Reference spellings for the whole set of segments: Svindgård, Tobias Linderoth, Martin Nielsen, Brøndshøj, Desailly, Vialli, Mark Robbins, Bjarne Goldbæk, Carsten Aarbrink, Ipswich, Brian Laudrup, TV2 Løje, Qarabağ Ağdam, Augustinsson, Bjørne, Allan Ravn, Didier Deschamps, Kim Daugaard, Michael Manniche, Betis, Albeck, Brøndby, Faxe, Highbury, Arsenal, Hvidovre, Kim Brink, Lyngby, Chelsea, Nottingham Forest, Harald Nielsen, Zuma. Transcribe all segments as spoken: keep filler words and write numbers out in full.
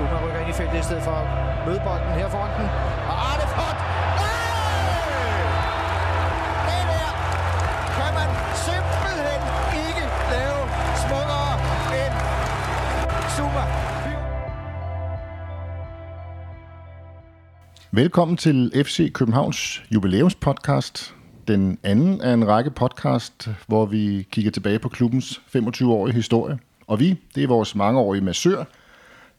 Zuma rykker ind i feltet i stedet for mødebolden her foran den. Og Arne Ford! Det der kan man simpelthen ikke lave smukkere end Zuma. Velkommen til F C Københavns jubilæumspodcast. Den anden er en række podcast, hvor vi kigger tilbage på klubbens femogtyve-årige historie. Og vi, det er vores mangeårige massør,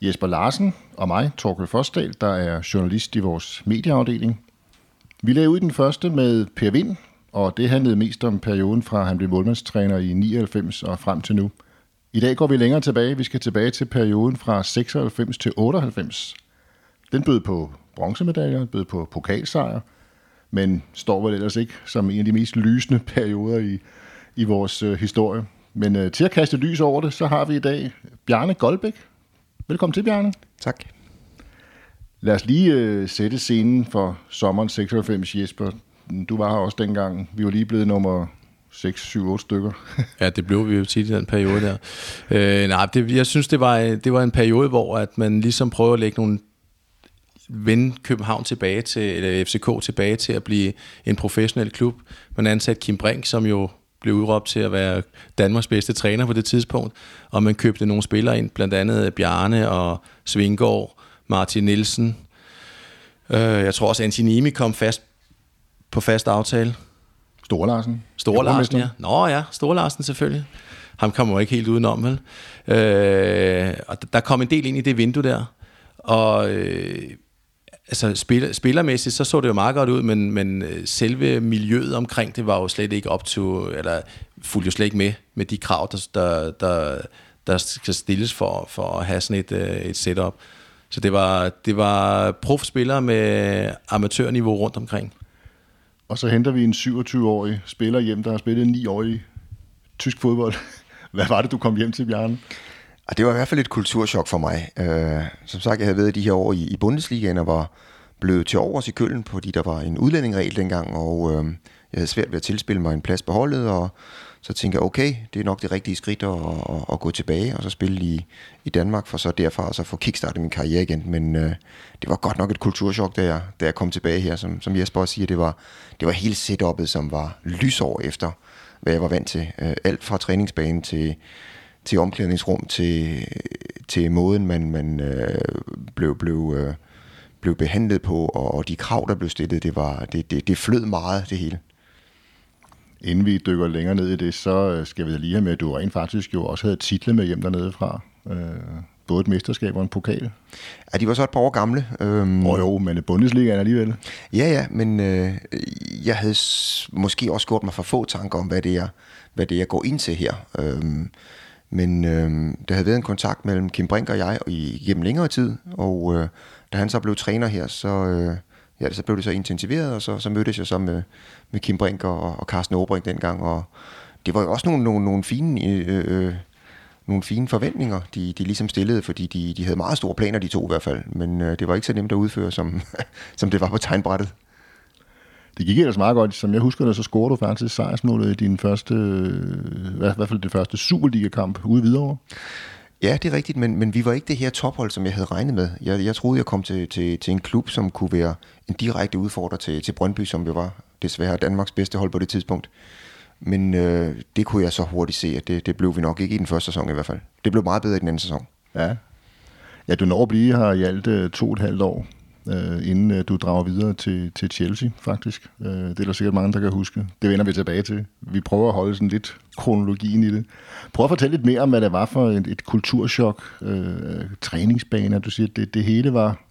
Jesper Larsen og mig, Torkel Forsdal, der er journalist i vores medieafdeling. Vi lagde ud den første med Per Wind, og det handlede mest om perioden fra han blev målmandstræner i nioghalvfems og frem til nu. I dag går vi længere tilbage. Vi skal tilbage til perioden fra seksoghalvfems til otteoghalvfems. Den bød på bronzemedaljer, bød på pokalsejr, men står vel ellers ikke som en af de mest lysende perioder i, i vores øh, historie. Men øh, til at kaste lys over det, så har vi i dag Bjarne Goldbæk. Velkommen til, Bjarne. Tak. Lad os lige øh, sætte scenen for sommeren seksoghalvfems, Jesper. Du var her også dengang. Vi var lige blevet nummer seks, syv, otte stykker. Ja, det blev vi jo tit i den periode der. Øh, nej, det, jeg synes, det var, det var en periode, hvor at man ligesom prøver at lægge nogle vende København tilbage til, eller F C K tilbage til at blive en professionel klub. Man ansatte Kim Brink, som jo blev udråbt til at være Danmarks bedste træner på det tidspunkt, og man købte nogle spillere ind, blandt andet Bjørne og Svindgård, Martin Nielsen. Jeg tror også, Antinimi kom fast på fast aftale. Storlæsningen. Storlæsningen, ja. Nå ja, Storlæsningen selvfølgelig. Ham kom jo ikke helt udenom, vel? Og der kom en del ind i det vindue der, og altså spiller, spillermæssigt, så så det jo meget godt ud, men, men selve miljøet omkring det var jo slet ikke op til, eller fulgte jo slet ikke med, med de krav, der, der, der, der skal stilles for, for at have sådan et, et setup. Så det var, det var profspillere med amatørniveau rundt omkring. Og så henter vi en syvogtyve-årig spiller hjem, der har spillet ni år i tysk fodbold. Hvad var det, du kom hjem til, Bjarne? Og det var i hvert fald et kulturschok for mig. Øh, som sagt, jeg havde været de her år i, i Bundesligaen og var blevet til overs i Køln, fordi der var en udlændingregel dengang, og øh, jeg havde svært ved at tilspille mig en plads på holdet, og så tænkte jeg, okay, det er nok det rigtige skridt at, at, at gå tilbage og så spille i, i Danmark, for så derfra og så få kickstartet min karriere igen. Men øh, det var godt nok et kulturschok, da jeg, da jeg kom tilbage her. Som, som Jesper også siger, det var, det var hele setupet, som var lysår efter, hvad jeg var vant til. Øh, alt fra træningsbanen til... til omklædningsrum, til, til måden, man, man øh, blev, blev, øh, blev behandlet på, og, og de krav, der blev stillet, det, var, det, det, det flød meget, det hele. Inden vi dykker længere ned i det, så skal vi lige have med, at du rent faktisk jo også havde titlet med hjem dernede fra. Øh, både et mesterskab og en pokal. Ja, de var så et par år gamle. Øhm, oh, jo, men Bundesligaen alligevel. Ja, ja, men øh, jeg havde s- måske også gjort mig for få tanker om, hvad det er, hvad det er jeg går ind til her. Øhm, Men øh, der havde været en kontakt mellem Kim Brink og jeg i, gennem længere tid, og øh, da han så blev træner her, så, øh, ja, så blev det så intensiveret, og så, så mødtes jeg så med, med Kim Brink og, og Carsten Aarbrink dengang, og det var jo også nogle, nogle, nogle, fine, øh, øh, nogle fine forventninger, de, de ligesom stillede, fordi de, de havde meget store planer, de to i hvert fald, men øh, det var ikke så nemt at udføre, som, som det var på tegnbrættet. Det gik ellers meget godt. Som jeg husker det, så scorede du faktisk sejrsmålet i din første, i hvert fald det første Superliga-kamp ude i Hvidovre. Ja, det er rigtigt, men, men vi var ikke det her tophold, som jeg havde regnet med. Jeg, jeg troede, jeg kom til, til, til en klub, som kunne være en direkte udfordrer til, til Brøndby, som jo var desværre Danmarks bedste hold på det tidspunkt. Men øh, det kunne jeg så hurtigt se, at det, det blev vi nok ikke i den første sæson i hvert fald. Det blev meget bedre i den anden sæson. Ja, ja du når at blive her i alt øh, to og et halvt år. Øh, inden øh, du drager videre til, til Chelsea, faktisk. Øh, det er der sikkert mange, der kan huske. Det vender vi tilbage til. Vi prøver at holde sådan lidt kronologien i det. Prøv at fortælle lidt mere om, hvad det var for et, et kulturschok, øh, træningsbaner. Du siger, at det, det hele var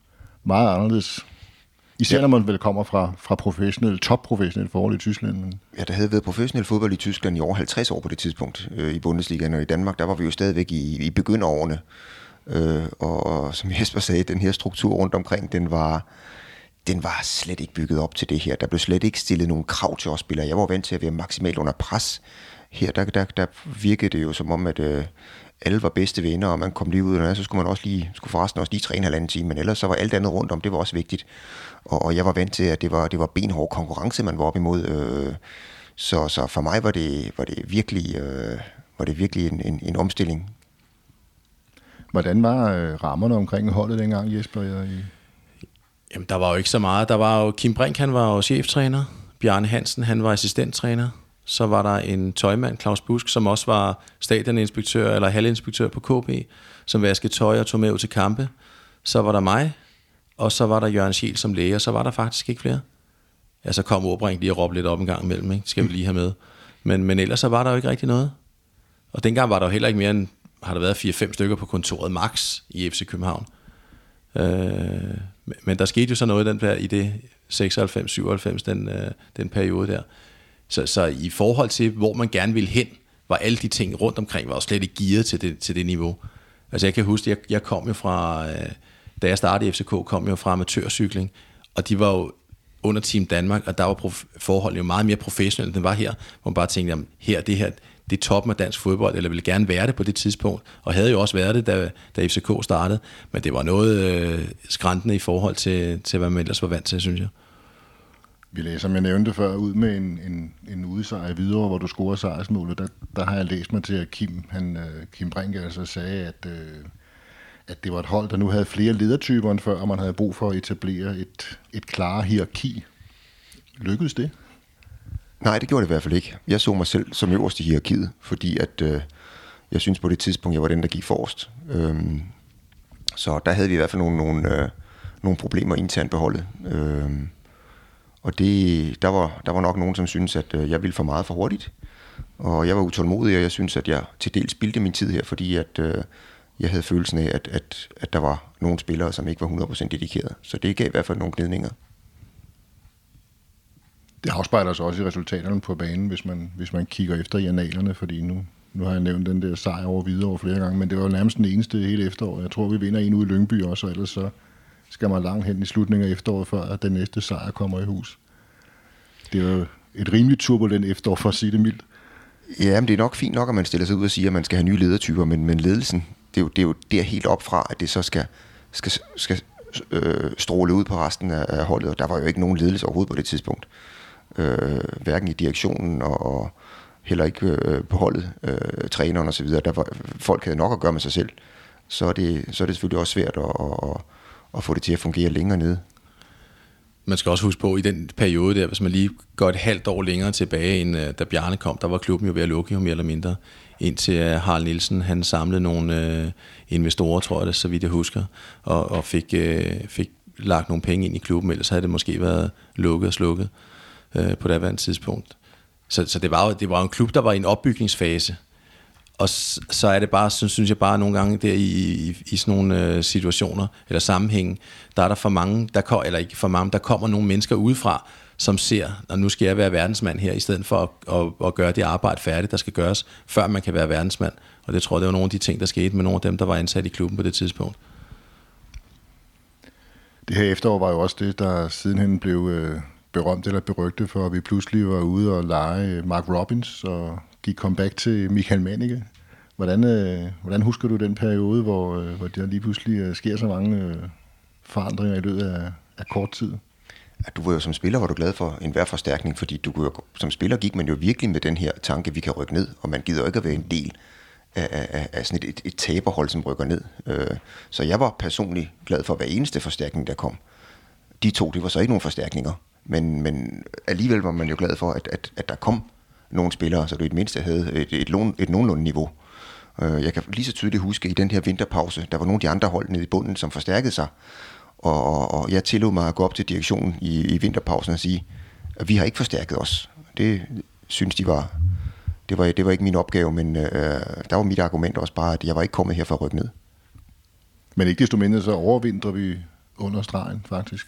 meget anderledes. Især ja. Når man vel kommer fra, fra professionelle, topprofessionelle forhold i Tyskland. Ja, der havde været professionel fodbold i Tyskland i over halvtreds år på det tidspunkt øh, i Bundesligaen, og i Danmark, der var vi jo stadigvæk i, i begynderårene. Øh, og, og som Jesper sagde, den her struktur rundt omkring, den var, den var slet ikke bygget op til det her. Der blev slet ikke stillet nogen krav til os spillere. Jeg var vant til at være maksimalt under pres. Her der, der, der virkede det jo som om, at øh, alle var bedste venner, og man kom lige ud, og så skulle man også lige, skulle forresten også lige træne halvanden time, men ellers så var alt andet rundt om, det var også vigtigt. Og, og jeg var vant til, at det var, det var benhård konkurrence, man var op imod. Øh, så, så for mig var det, var det virkelig, øh, var det virkelig en, en, en omstilling. Hvordan var øh, rammerne omkring holdet dengang, Jesper? I... Jamen, der var jo ikke så meget. Der var jo Kim Brink, han var jo cheftræner. Bjarne Hansen, han var assistenttræner. Så var der en tøjmand, Claus Busk, som også var stadioninspektør eller halvinspektør på K B, som vaskede tøj og tog med ud til kampe. Så var der mig, og så var der Jørgen Schiel som læge, og så var der faktisk ikke flere. Ja, så kom Aarbrink lige og råbte lidt op en gang imellem, ikke? Skal vi lige have med. Men, men ellers så var der jo ikke rigtig noget. Og dengang var der jo heller ikke mere end, har der været fire-fem stykker på kontoret max i F C København. Øh, men der skete jo så noget den der, i det seksoghalvfems syvoghalvfems, den, øh, den periode der. Så, så i forhold til, hvor man gerne ville hen, var alle de ting rundt omkring, var jo slet ikke gearet til det, til det niveau. Altså jeg kan huske, jeg, jeg kom jo fra, øh, da jeg startede i F C K, kom jeg jo fra amatørcykling, og de var jo under Team Danmark, og der var prof- forholdene jo meget mere professionelle, end var her, hvor man bare tænkte, jamen, her, det her, det er toppen af dansk fodbold, eller ville gerne være det på det tidspunkt, og havde jo også været det, da, da F C K startede, men det var noget øh, skræntende i forhold til, til, hvad man ellers var vant til, synes jeg. Vi læser, som jeg nævnte før, ud med en, en, en udesejr i Hvidovre, hvor du scorer sejrsmålet. Der, der har jeg læst mig til, at Kim, han, Kim Brink altså sagde, at, at det var et hold, der nu havde flere ledertyper end før, og man havde brug for at etablere et, et klare hierarki. Lykkedes det? Nej, det gjorde det i hvert fald ikke. Jeg så mig selv som øverst i hierarkiet, fordi at, øh, jeg synes på det tidspunkt, jeg var den, der gik forrest. Øhm, så der havde vi i hvert fald nogle, nogle, øh, nogle problemer internt på holdet. Øhm, Og det, der, var, der var nok nogen, som syntes, at jeg ville for meget for hurtigt. Og jeg var utålmodig, og jeg synes, at jeg til dels spildte min tid her, fordi at, øh, jeg havde følelsen af, at, at, at der var nogle spillere, som ikke var hundrede procent dedikerede. Så det gav i hvert fald nogle gnidninger. Det afspejler sig også i resultaterne på banen, hvis man, hvis man kigger efter i analerne, fordi nu, nu har jeg nævnt den der sejr over Hvidovre flere gange, men det var jo nærmest den eneste hele efterår. Jeg tror, vi vinder en ude i Lyngby også, og ellers så... skal man langt hen i slutningen af efteråret, før at den næste sejr kommer i hus. Det er jo et rimeligt turbulent efterår, for at sige det mildt. Ja, men det er nok fint nok, at man stiller sig ud og siger, at man skal have nye ledertyper, men, men ledelsen, det er, jo, det er jo der helt op fra, at det så skal, skal, skal øh, stråle ud på resten af, af holdet, og der var jo ikke nogen ledelse overhovedet på det tidspunkt. Øh, hverken i direktionen og, og heller ikke øh, på holdet, øh, træneren osv. Der var, folk havde nok at gøre med sig selv, så er det, så er det selvfølgelig også svært at... at og få det til at fungere længere nede. Man skal også huske på, i den periode der, hvis man lige går et halvt år længere tilbage, end uh, da Bjarne kom, der var klubben jo ved at lukke, jo mere eller mindre, indtil uh, Harald Nielsen, han samlede nogle uh, investorer, tror jeg det, så vidt jeg husker, og, og fik, uh, fik lagt nogle penge ind i klubben, ellers havde det måske været lukket og slukket uh, på det andet tidspunkt. Så, så det, var jo, det var en klub, der var i en opbygningsfase. Og så er det bare, synes jeg bare nogle gange der i, i, i sådan nogle situationer eller sammenhænge, der er der for mange, der, eller ikke for mange, der kommer nogle mennesker udefra, som ser, at nu skal jeg være verdensmand her, i stedet for at, at, at gøre det arbejde færdigt, der skal gøres, før man kan være verdensmand. Og det tror jeg, det var nogle af de ting, der skete med nogle af dem, der var ansat i klubben på det tidspunkt. Det her efterår var jo også det, der sidenhen blev berømt eller berygte for, at vi pludselig var ude og lege Mark Robbins og... gik comeback til Michael Manniche. Hvordan, øh, hvordan husker du den periode, hvor, øh, hvor der lige pludselig øh, sker så mange øh, forandringer i løbet af, af kort tid? Ja, du var jo som spiller, var du glad for enhver forstærkning, fordi du kunne jo, som spiller gik man jo virkelig med den her tanke, vi kan rykke ned, og man gider jo ikke at være en del af, af, af sådan et, et taberhold, som rykker ned. Øh, så jeg var personligt glad for hver eneste forstærkning, der kom. De to, det var så ikke nogen forstærkninger, men, men alligevel var man jo glad for, at, at, at der kom nogle spillere, så du i det mindste havde et, et, et, et nogenlunde niveau. Jeg kan lige så tydeligt huske, at i den her vinterpause, der var nogle af de andre hold nede i bunden, som forstærkede sig, og, og, og jeg tillod mig at gå op til direktionen i, i vinterpausen og sige, at vi har ikke forstærket os. Det synes de var, det var, det var ikke min opgave, men øh, der var mit argument også bare, at jeg var ikke kommet her for at rykke ned. Men ikke desto mindre, så overvintrer vi under stregen faktisk.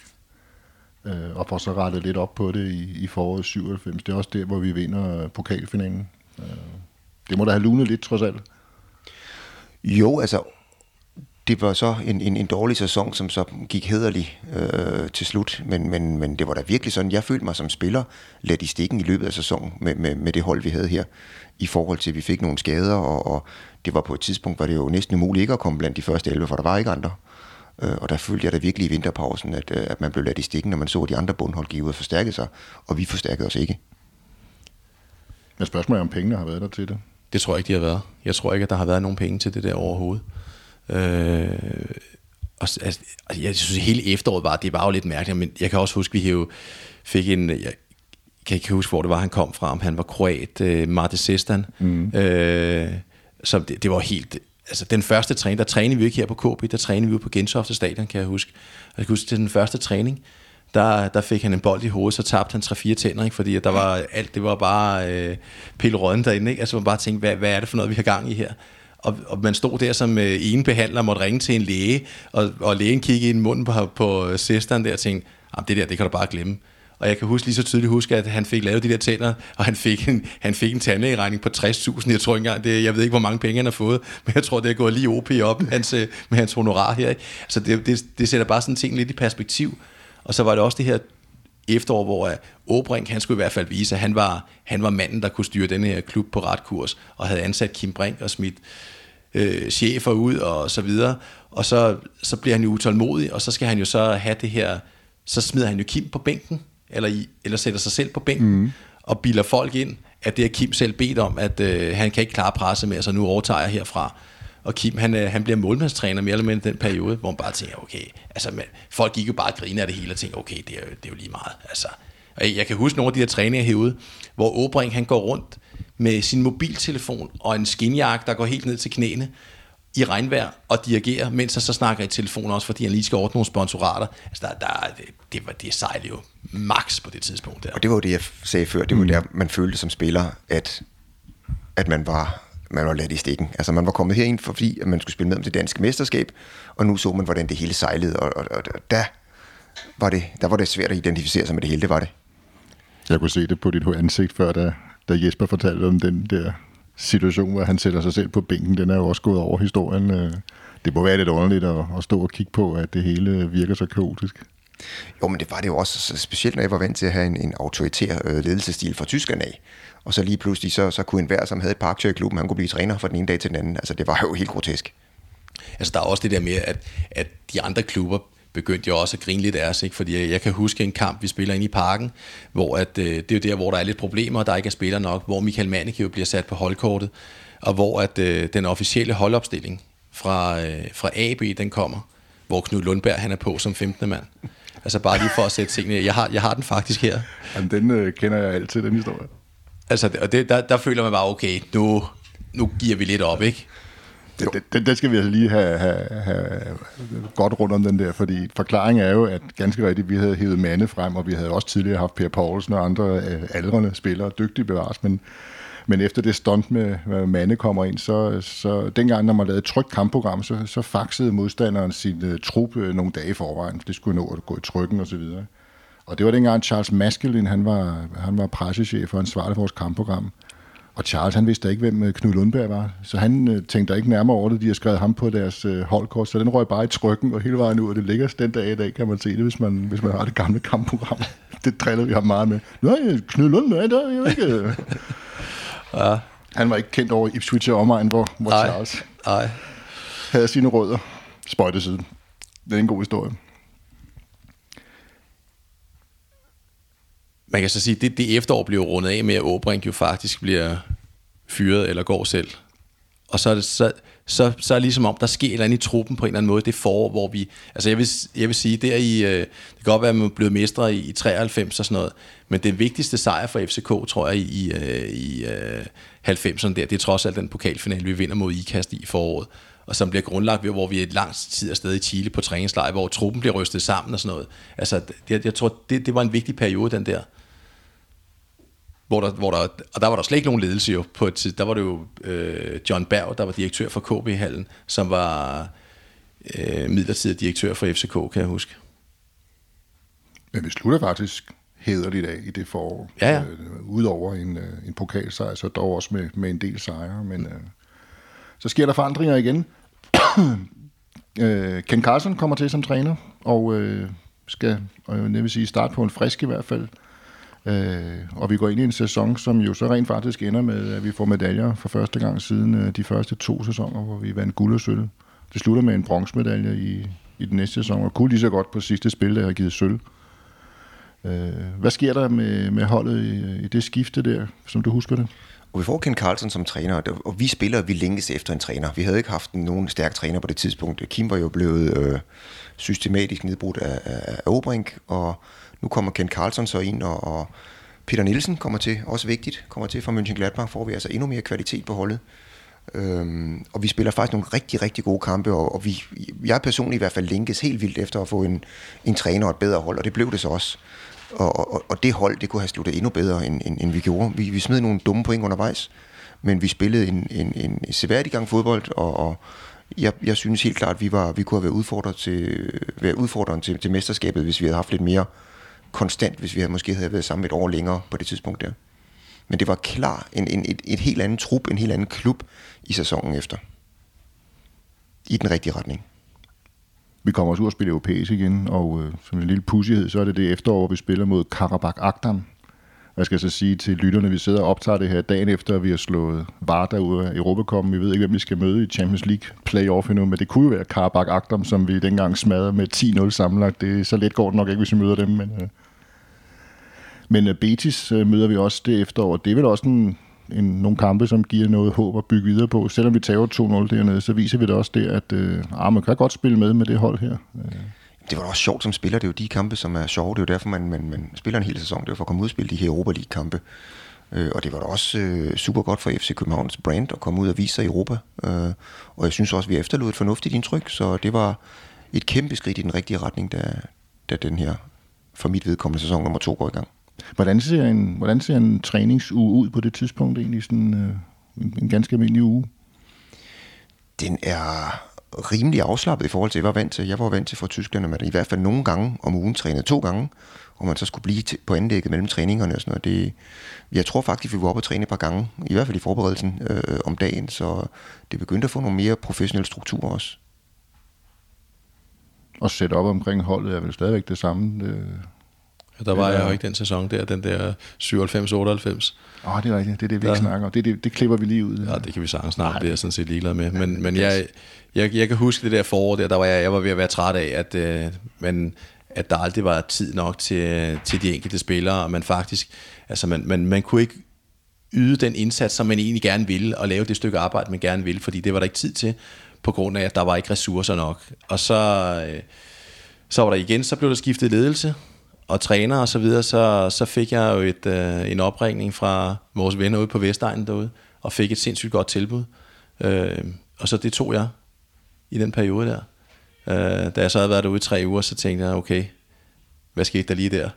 Og får så rettet lidt op på det i, i foråret syvoghalvfems. Det er også der, hvor vi vinder pokalfinalen. Det må da have lunet lidt, trods alt. Jo, altså, det var så en, en, en dårlig sæson, som så gik hæderlig øh, til slut. Men, men, men det var da virkelig sådan, jeg følte mig som spiller ladt i stikken i løbet af sæsonen med, med, med det hold, vi havde her. I forhold til, at vi fik nogle skader, og, og det var på et tidspunkt, hvor det jo næsten umuligt ikke at komme blandt de første elleve, for der var ikke andre. Og der følte jeg da virkelig i vinterpausen, at, at man blev ladt i stikken, når man så, at de andre bundhold gik ud og forstærkede sig, og vi forstærkede os ikke. Men spørgsmålet er, om pengene har været der til det? Det tror jeg ikke, de har været. Jeg tror ikke, at der har været nogen penge til det der overhovedet. Øh, og, altså, jeg synes, hele efteråret var, det var jo lidt mærkeligt, men jeg kan også huske, vi jo fik en... Jeg, kan ikke huske, hvor det var, han kom fra, om han var kroat, øh, Marte Sestan. Mm. Øh, som det, det var helt... Altså, den første træning, der trænede vi ikke her på K B, der trænede vi ude på Gentofte Stadion, kan jeg huske. Og jeg kan huske, til den første træning, der, der fik han en bold i hovedet, så tabte han tre fire tænder, ikke? Fordi der var alt, det var bare øh, pillerøden derinde, ikke? Altså, man bare tænkte, hvad, hvad er det for noget, vi har gang i her? Og, og man stod der som øh, ene behandler, måtte ringe til en læge, og, og lægen kiggede ind i munden på, på Sestan der og tænkte, det der, det kan du bare glemme. Og jeg kan huske lige så tydeligt huske, at han fik lavet de der tænder, og han fik en, han fik en tandlægeregning på tres tusind. Jeg tror ikke engang, det, jeg ved ikke, hvor mange penge han har fået, men jeg tror, det er gået lige O P op med hans, med hans honorar her. Så det, det, det sætter bare sådan ting lidt i perspektiv. Og så var det også det her efterår, hvor Aarbrink, han skulle i hvert fald vise, at han var, han var manden, der kunne styre den her klub på ret kurs, og havde ansat Kim Brink og smidt øh, chefer ud og så videre. Og så, så bliver han jo utålmodig, og så skal han jo så have det her, så smider han jo Kim på bænken, eller, i, eller sætter sig selv på bænken, mm. og bilder folk ind, at det er Kim selv bedt om, at øh, han kan ikke klare presse mere, så nu overtager jeg herfra. Og Kim, han, han bliver målmandstræner mere eller mindre den periode, hvor man bare tænker, okay, altså man, folk gik jo bare og griner af det hele, og tænker, okay, det er, det er jo lige meget. Altså, og jeg kan huske nogle af de der træninger herude, hvor Aarbrink, han går rundt med sin mobiltelefon og en skinjakke, der går helt ned til knæene, i regnvejr og dirigerer, mens jeg så snakker i telefonen også, fordi han lige skal ordne nogle sponsorater. Altså, der, der, det, var, det sejlede jo max på det tidspunkt der. Og det var jo det, jeg sagde før. Det var mm. der, man følte som spiller, at, at man, var, man var let i stikken. Altså, man var kommet herind, fordi at man skulle spille med om det danske mesterskab, og nu så man, hvordan det hele sejlede. Og, og, og, og der, var det, der var det svært at identificere sig med det hele. Det var det. Jeg kunne se det på dit ansigt før, da, da Jesper fortalte om den der... situation, hvor han sætter sig selv på bænken, den er jo også gået over historien. Det må være lidt underligt at, at stå og kigge på, at det hele virker så kaotisk. Jo, men det var det jo også, specielt når jeg var vant til at have en, en autoritær ledelsesstil fra tyskerne af, og så lige pludselig så, så kunne enhver, som havde et par aktier i klubben, han kunne blive træner fra den ene dag til den anden. Altså, det var jo helt grotesk. Altså, der er også det der med, at, at de andre klubber begyndte jo også at grine lidt af os, ikke? Fordi jeg kan huske en kamp, vi spiller inde i Parken, hvor at, øh, det er jo der, hvor der er lidt problemer, og der ikke er spillere nok, hvor Michael Manniche jo bliver sat på holdkortet, og hvor at, øh, den officielle holdopstilling fra, øh, fra A B, den kommer, hvor Knud Lundberg, han er på som femtende mand. Altså bare lige for at sætte tingene. Jeg har, jeg har den faktisk her. Jamen, den øh, kender jeg altid, den historie. Altså, og det, der, der føler man bare, okay, nu, nu giver vi lidt op, ikke? Det, det, det skal vi altså lige have, have, have godt rundt om den der, fordi forklaringen er jo, at ganske rigtigt, vi havde hævet Mande frem, og vi havde også tidligere haft Per Poulsen og andre øh, aldrende spillere, dygtige bevares, men, men efter det stunt med Mande kommer ind, så, så dengang, når man lavede et trygt kampprogram, så, så faxede modstanderen sin øh, trup øh, nogle dage i forvejen, for det skulle nå at gå i trykken og så videre. Og det var dengang Charles Maskelin, han var, han var pressechef og ansvarlig for vores kampprogram. Og Charles, han vidste ikke, hvem Knud Lundberg var, så han øh, tænkte ikke nærmere over det. De har skrevet ham på deres øh, holdkort, så den røg bare i trykken, og hele vejen ud, og det ligger den dag i dag, kan man se det, hvis man, hvis man har det gamle kampprogram. Det driller vi ham meget med. Nej, Knud Lundberg, der er jo ikke... ja. Han var ikke kendt over Ipswich og omegn, hvor, hvor ej, Charles ej. havde sine rødder. Spøjteside. Det er en god historie. Man kan så sige, at det, det efterår bliver rundet af med, at Aarbrink jo faktisk bliver fyret eller går selv. Og så er det, så, så, så er det ligesom om, der sker et eller andet i truppen på en eller anden måde. Det forår, hvor vi... Altså jeg vil, jeg vil sige, der i, det kan godt være, at man blev mestre i, i treoghalvfems og sådan noget. Men den vigtigste sejr for F C K, tror jeg, i, i, i halvfemserne der, det er trods alt den pokalfinale, vi vinder mod Ikast i foråret. Og som bliver grundlagt ved, hvor vi er et langt tid afsted i Chile på træningslejr, hvor truppen bliver rystet sammen og sådan noget. Altså det, jeg tror, det, det var en vigtig periode, den der. Hvor der, hvor der, og der var der slet ikke nogen ledelse jo på et tid. Der var det jo øh, John Berg, der var direktør for K B-hallen, som var øh, midlertidig direktør for F C K, kan jeg huske. Men vi slutter faktisk hæderligt af i det forår. Ja, ja. Øh, Udover en, øh, en pokalsejr, så dog også med, med en del sejre. Men øh, så sker der forandringer igen. øh, Ken Carlsen kommer til som træner, og øh, skal og jeg vil sige, starte på en frisk i hvert fald. Øh, og vi går ind i en sæson, som jo så rent faktisk ender med, at vi får medaljer for første gang siden øh, de første to sæsoner, hvor vi vandt guld og sølv. Det slutter med en bronzemedalje i, i den næste sæson, og kunne lige så godt på sidste spil, der har givet sølv. Øh, hvad sker der med, med holdet i, i det skifte der, som du husker det? Og vi får Ken Carlsen som træner, og vi spillere, vi længes efter en træner. Vi havde ikke haft nogen stærk træner på det tidspunkt. Kim var jo blevet øh, systematisk nedbrudt af, af Aarbrink, og nu kommer Ken Carlsen så ind, og, og Peter Nielsen kommer til, også vigtigt, kommer til fra Mönchengladbach, får vi altså endnu mere kvalitet på holdet. Øhm, og vi spiller faktisk nogle rigtig, rigtig gode kampe, og, og vi, jeg personligt i hvert fald linkes helt vildt efter at få en, en træner og et bedre hold, og det blev det så også. Og, og, og det hold, det kunne have sluttet endnu bedre, end, end, end vi gjorde. Vi, vi smed nogle dumme point undervejs, men vi spillede en, en, en seværdig gang fodbold, og, og jeg, jeg synes helt klart, at vi, var, vi kunne have været udfordret til, været udfordret til, til mesterskabet, hvis vi havde haft lidt mere konstant, hvis vi havde, måske havde været sammen et år længere på det tidspunkt der. Men det var klar en, en, et, et helt andet trup, en helt anden klub i sæsonen efter. I den rigtige retning. Vi kommer også ud og spille europæisk igen, og øh, som en lille pudsighed, så er det det efterår, hvor vi spiller mod Qarabağ Ağdam. Og jeg skal så sige til lytterne, vi sidder og optager det her dagen efter, at vi har slået Vardar ud af Europacupen. Vi ved ikke, hvem vi skal møde i Champions League playoff endnu, men det kunne jo være Qarabağ Ağdam, som vi dengang smadrede med ti nul sammenlagt. Det er så let går det nok ikke, hvis vi møder dem, men... Øh. Men Betis møder vi også det efterår. Det er vel også en, en, nogle kampe, som giver noget håb at bygge videre på. Selvom vi tager to nul dernede, så viser vi det også det, at øh, ah, man kan godt spille med med det hold her. Det var da også sjovt som spiller. Det er jo de kampe, som er sjove. Det er jo derfor, man, man, man spiller en hel sæson. Det er for at komme ud og spille de her Europa League-kampe. Øh, og det var da også øh, super godt for F C Københavns brand at komme ud og vise sig i Europa. Øh, og jeg synes også, vi har efterlod et fornuftigt indtryk. Så det var et kæmpe skridt i den rigtige retning, da, da den her, for mit vedkommende, sæson nummer to går i gang. Hvordan ser en, hvordan ser en træningsuge ud på det tidspunkt egentlig, sådan øh, en, en ganske almindelig uge? Den er rimelig afslappet i forhold til, jeg var vant til. Jeg var vant til fra Tyskland, at man i hvert fald nogle gange om ugen trænede to gange, og man så skulle blive t- på anlægget mellem træningerne og sådan noget. Det, jeg tror faktisk, vi var oppe og træne et par gange, i hvert fald i forberedelsen øh, om dagen, så det begyndte at få nogle mere professionelle strukturer også. Og set op omkring holdet er vel stadigvæk det samme... Det Der var jeg jo ikke den sæson der, den der syvoghalvfems otteoghalvfems. Åh, oh, det er rigtigt. Det er det, vi ikke snakker om. Det, det, det klipper vi lige ud. Ja, ja det kan vi sagtens snakke om. Det er jeg sådan set ligeglad med. Men, men jeg, jeg, jeg kan huske det der forår der, der var jeg, jeg var ved at være træt af, at, øh, men, at der aldrig var tid nok til, til de enkelte spillere. Og man faktisk, altså man, man, man kunne ikke yde den indsats, som man egentlig gerne ville, og lave det stykke arbejde, man gerne ville, fordi det var der ikke tid til, på grund af, at der var ikke ressourcer nok. Og så, øh, så var der igen, så blev der skiftet ledelse og træner og så videre, så, så fik jeg jo et, øh, en opringning fra vores venner ude på Vestegnen derude, og fik et sindssygt godt tilbud. Øh, og så det tog jeg i den periode der. Øh, da jeg så havde været derude i tre uger, så tænkte jeg, okay, hvad skete der lige der?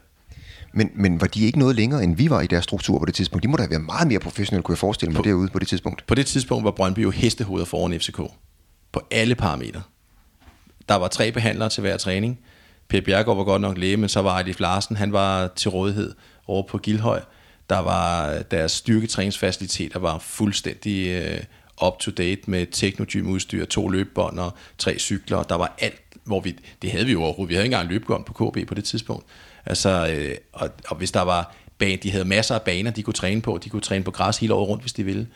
Men, men var de ikke noget længere, end vi var i deres struktur på det tidspunkt? De må da være meget mere professionelle, kunne jeg forestille mig, på, derude på det tidspunkt. På det tidspunkt var Brøndby jo hestehoveder foran F C K. På alle parametre. Der var tre behandlere til hver træning. Per Bjergård var godt nok læge, men så var Eilif Larsen, han var til rådighed over på Gildhøj. Der var deres styrketræningsfaciliteter var fuldstændig øh, up-to-date med teknogymudstyr, to løbebånd og tre cykler. Der var alt, hvor vi, det havde vi jo overhovedet. Vi havde ikke engang løbebånd på K B på det tidspunkt. Altså, øh, og, og hvis der var baner, de havde masser af baner, de kunne træne på. De kunne træne på græs hele året rundt, hvis de ville.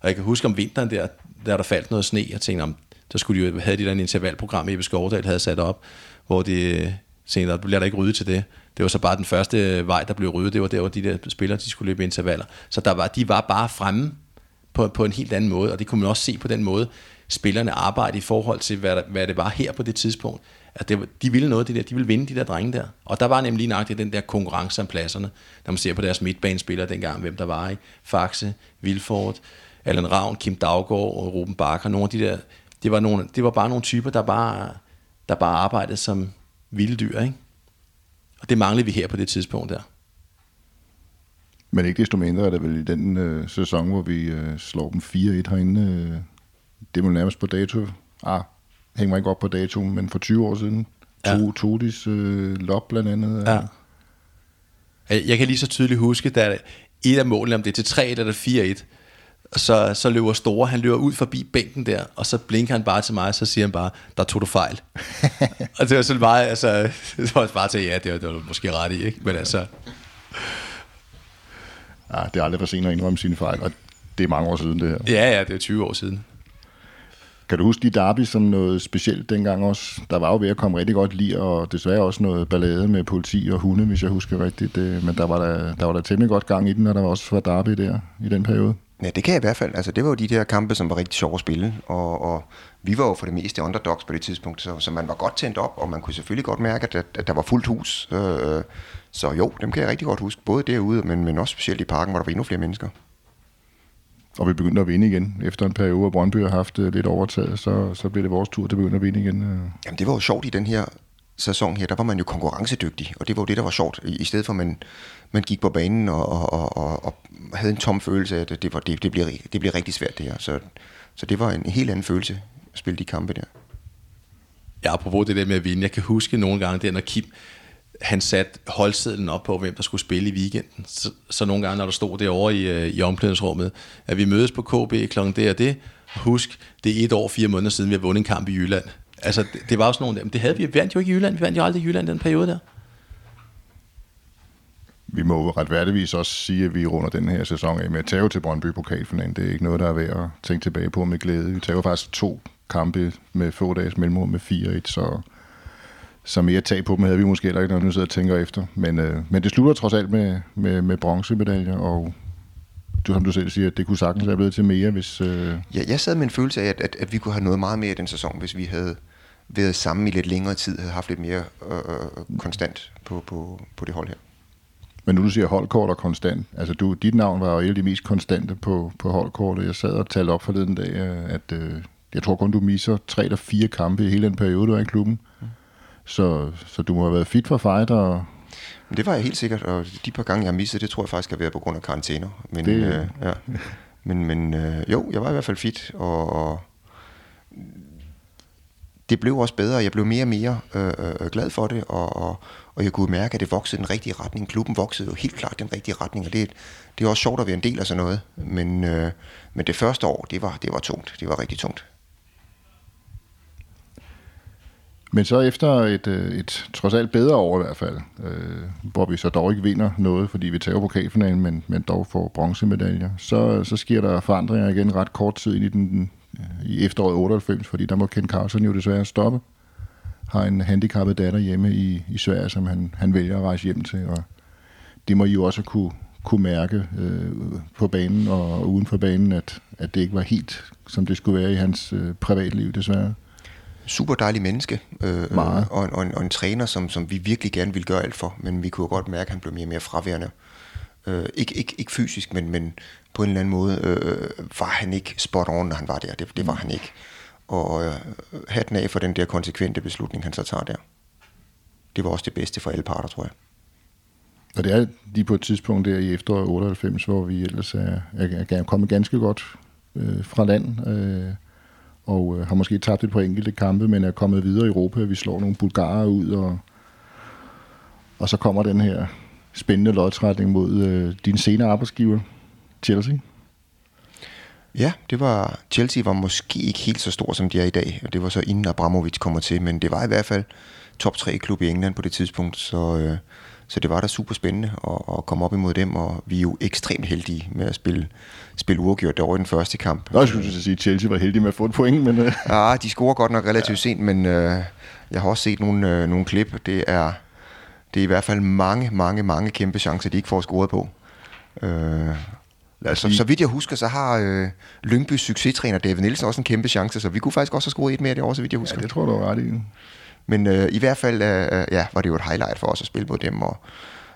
Og jeg kan huske om vinteren der, der, der faldt noget sne, og tænkte, om der skulle de jo, havde de der en intervalprogram, Ebbe Skovdal havde sat op, hvor de tænkte, der bliver der ikke ryddet til det. Det var så bare den første vej, der blev ryddet. Det var der, hvor de der spillere, de skulle løbe intervaller. Så der var, de var bare fremme på, på en helt anden måde, og det kunne man også se på den måde, spillerne arbejdede i forhold til, hvad, der, hvad det var her på det tidspunkt. At det, de ville noget af det der, de ville vinde de der drenge der. Og der var nemlig lige nøjagtigt den der konkurrence om pladserne, når man ser på deres midtbanespillere dengang, hvem der var i Faxe, Vilford, Allan Ravn, Kim Daugaard og Ruben Bakker. Nogle af de der, det var, nogle, det var bare nogle typer, der bare... der bare arbejdede som vilde dyr, ikke? Og det manglede vi her på det tidspunkt der. Men ikke desto mindre er der vel i den øh, sæson, hvor vi øh, slår dem fire et herinde, øh, det må nærmest på dato, ah, hænger mig ikke op på datoen, men for tyve år siden, ja. to, Totis øh, lop blandt andet. Øh. Ja. Jeg kan lige så tydeligt huske, da et af målene, om det er til tre et eller fire et, så, så løber Store, han løber ud forbi bænken der, og så blinker han bare til mig, og så siger han bare, der tog du fejl. Og det var sådan meget, altså, det var bare til, ja, det var, det var måske ret i, ikke? Men altså... Ja, det er aldrig for sent at indrømme sine fejl, og det er mange år siden det her. Ja, ja, det er tyve år siden. Kan du huske de derby som noget specielt dengang også? Der var jo ved at komme rigtig godt lige, og desværre også noget ballade med politi og hunde, hvis jeg husker rigtigt. Men der var der, der var der temmelig godt gang i den, og der var også for derby der i den periode. Ja, det kan jeg i hvert fald. Altså, det var jo de der kampe, som var rigtig sjove at spille, og, og vi var jo for det meste underdogs på det tidspunkt, så, så man var godt tændt op, og man kunne selvfølgelig godt mærke, at, at der var fuldt hus. Øh, så jo, dem kan jeg rigtig godt huske, både derude, men, men også specielt i parken, hvor der var endnu flere mennesker. Og vi begyndte at vinde igen. Efter en periode, hvor Brøndby har haft lidt overtaget, så, så blev det vores tur, det begyndte at vinde igen. Jamen, det var jo sjovt i den her sæson her, der var man jo konkurrencedygtig, og det var jo det, der var sjovt. I stedet for, at man, man gik på banen og, og, og, og havde en tom følelse af, at det, var, det, det, blev, det blev rigtig svært det her. Så, så det var en helt anden følelse at spille de kampe der. Ja, apropos det der med at vinde, jeg kan huske nogle gange der, når Kim, han satte holdsedlen op på, hvem der skulle spille i weekenden. Så, så nogle gange, når der stod derovre i, i omklædningsrummet, at vi mødes på K B klokken det og det, husk, det er et år, fire måneder siden, vi har vundet en kamp i Jylland. Altså, det, det var også nogle af dem. Det havde vi, vi vandt jo ikke i Jylland. Vi vandt jo aldrig i Jylland den periode der. Vi må retfærdigvis også sige, at vi runder den her sæson af med at tage til Brøndby-pokalfinalen. Det er ikke noget, der er ved at tænke tilbage på med glæde. Vi tager faktisk to kampe med få dages mellemrum med fire et, så... Så mere tag på dem havde vi måske heller ikke, når vi nu sidder og tænker efter. Men, øh, men det slutter trods alt med, med, med bronzemedaljer, og du, som du selv siger, det kunne sagtens være blevet til mere, hvis... Øh... Ja, jeg sad med en følelse af, at, at, at vi kunne have noget meget mere i den sæson, hvis vi havde været sammen i lidt længere tid, havde haft lidt mere øh, konstant på, på, på det hold her. Men nu du siger holdkort og konstant, altså du, dit navn var jo helt det mest konstante på, på holdkortet. Jeg sad og talte op forleden dag, at øh, jeg tror kun, du misser tre eller fire kampe i hele den periode, du var i klubben. Så, så du må have været fit for fight og... Det var jeg helt sikkert, og de par gange, jeg har misset, det tror jeg faktisk har været på grund af karantæner. Men, det... øh, ja. men, men øh, jo, jeg var i hvert fald fit, og, og det blev også bedre. Jeg blev mere og mere øh, øh, glad for det, og, og, og jeg kunne mærke, at det voksede den rigtige retning. Klubben voksede jo helt klart den rigtige retning, og det, det er også sjovt at være en del af sådan noget. Men, øh, men det første år, det var, det var tungt. Det var rigtig tungt. Men så efter et, et trods alt bedre år i hvert fald, øh, hvor vi så dog ikke vinder noget, fordi vi tager pokalfinalen, men, men dog får bronzemedaljer, så, så sker der forandringer igen ret kort tid ind i, den, i efteråret otteoghalvfems, fordi der må Ken Carlsen jo desværre stoppe. Har en handicappet datter hjemme i, i Sverige, som han, han vælger at rejse hjem til, og det må I jo også kunne, kunne mærke øh, på banen og uden for banen, at, at det ikke var helt, som det skulle være i hans øh, privatliv desværre. Super dejlig menneske, øh, øh, og, en, og, en, og en træner, som, som vi virkelig gerne ville gøre alt for, men vi kunne godt mærke, at han blev mere og mere fraværende. Øh, ikke, ikke, ikke fysisk, men, men på en eller anden måde øh, var han ikke spot on, når han var der. Det, det var han ikke. Og øh, hatten af for den der konsekvente beslutning, han så tager der. Det var også det bedste for alle parter, tror jeg. Og det er lige på et tidspunkt der i efteråret otteoghalvfems, hvor vi ellers er, er, er kommet ganske godt øh, fra land, øh. og øh, har måske tabt et par enkelte kampe, men er kommet videre i Europa. Vi slår nogle bulgarer ud, og, og så kommer den her spændende lodtrækning mod øh, din senere arbejdsgiver, Chelsea. Ja, det var Chelsea var måske ikke helt så stor, som de er i dag, og det var så inden Abramovich kommer til, men det var i hvert fald top tre klub i England på det tidspunkt, så, øh, så det var da super spændende at, at komme op imod dem, og vi er jo ekstremt heldige med at spille, spille uafgjort derovre i den første kamp. Nå, jeg skulle så sige, at Chelsea var heldige med at få et point, men... Øh. Ja, de scorer godt nok relativt ja. sent, men øh, jeg har også set nogle, øh, nogle klip. Det er, det er i hvert fald mange, mange, mange kæmpe chancer, de ikke får scoret på. Øh... Så, så vidt jeg husker, så har øh, Lyngbys succestræner David Nielsen også en kæmpe chance, så vi kunne faktisk også have skruet et mere det år, så vidt jeg husker. Ja, det tror du var ret i. Men øh, i hvert fald øh, ja, var det jo et highlight for os at spille mod dem, og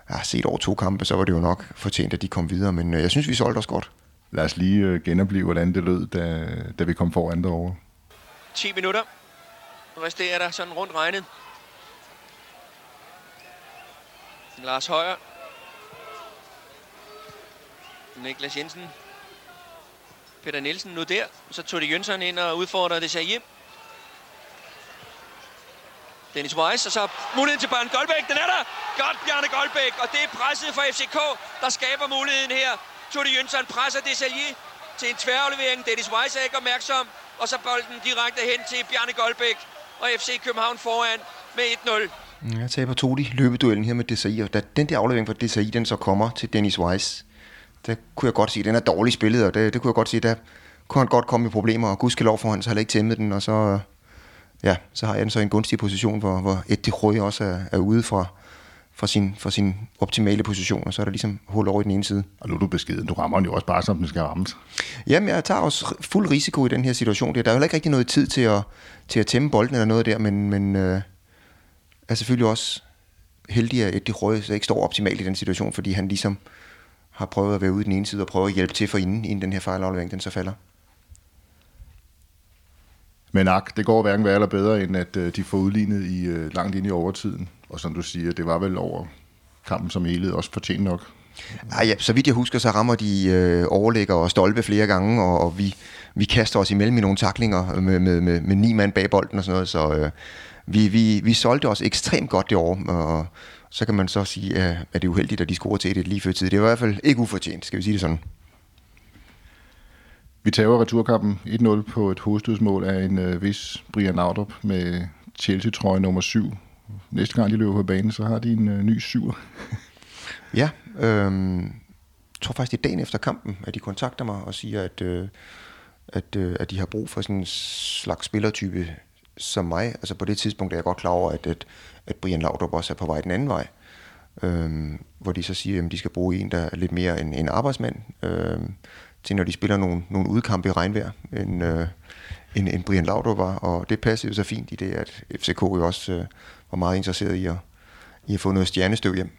jeg har set over to kampe, så var det jo nok fortjent, at de kom videre, men øh, jeg synes, vi solgte os godt. Lad os lige øh, genopleve, hvordan det lød, da, da vi kom foran derovre. ti minutter. Resterer der sådan rundt regnet. Lars Højer. Niklas Jensen, Peter Nielsen nu der, så tog det Jønsson ind og udfordrer Desailly. Dennis Weiss, og så muligheden til Bjarne Goldbæk, den er der! Godt, Bjarne Goldbæk, og det er presset fra F C K, der skaber muligheden her. Tog det Jønsson presser Desailly til en tværaflevering, Dennis Weiss er ikke opmærksom, og så bolden direkte hen til Bjarne Goldbæk, og F C København foran med et nul. Jeg taber Totti løbeduellen her med Desailly, og da den der aflevering fra Desailly, den så kommer til Dennis Weiss, der kunne jeg godt sige, at den er dårligt spillet, og det, det kunne jeg godt sige, der kunne han godt komme i problemer, og gudskelov for han, så har jeg ikke tæmmet den, og så, ja, så har jeg den så i en gunstig position, hvor, hvor et de Røg også er, er ude fra, fra sin, fra sin optimale position, og så er der ligesom hul over i den ene side. Og nu er du beskeden, du rammer den jo også bare, som den skal rammes. Jamen, jeg tager også fuld risiko i den her situation. Der er heller ikke rigtig noget tid til at, til at tæmme bolden eller noget der, men, men øh, er selvfølgelig også heldig, at det røde så ikke står optimalt i den situation, fordi han ligesom har prøvet at være ude i den ene side og prøve at hjælpe til for inden, inden den her fejlaflevering, den så falder. Men ak, det går hverken værre eller bedre, end at de får udlignet i, langt ind i overtiden. Og som du siger, det var vel over kampen som helhed også fortjent nok. Ah, ja, så vidt jeg husker, så rammer de øh, overlægger og stolpe flere gange, og, og vi, vi kaster os imellem i nogle taklinger med, med, med, med ni mand bag bolden og sådan noget. Så øh, vi, vi, vi solgte os ekstremt godt derovre, og så kan man så sige, at, at det er uheldigt, at de scorer til et lige før tid. Det er i hvert fald ikke ufortjent, skal vi sige det sådan. Vi tager returkampen et nul på et hovedstødsmål af en øh, vis Brian Laudrup med Chelsea-trøje nummer syv. Næste gang de løber på banen, så har de en øh, ny syver. Ja, øh, jeg tror faktisk, det er dagen efter kampen, at de kontakter mig og siger, at, øh, at, øh, at de har brug for sådan en slags spillertype som mig. Altså på det tidspunkt er jeg godt klar over, at, at, at Brian Laudrup også er på vej den anden vej. Øh, hvor de så siger, at de skal bruge en, der er lidt mere en, en arbejdsmand. Øh, til når de spiller nogle, nogle udkampe i regnvejr, end, øh, end, end Brian Laudrup var. Og det passede jo så fint i det, at F C K jo også øh, var meget interesseret i at, i at få noget stjernestøv hjem.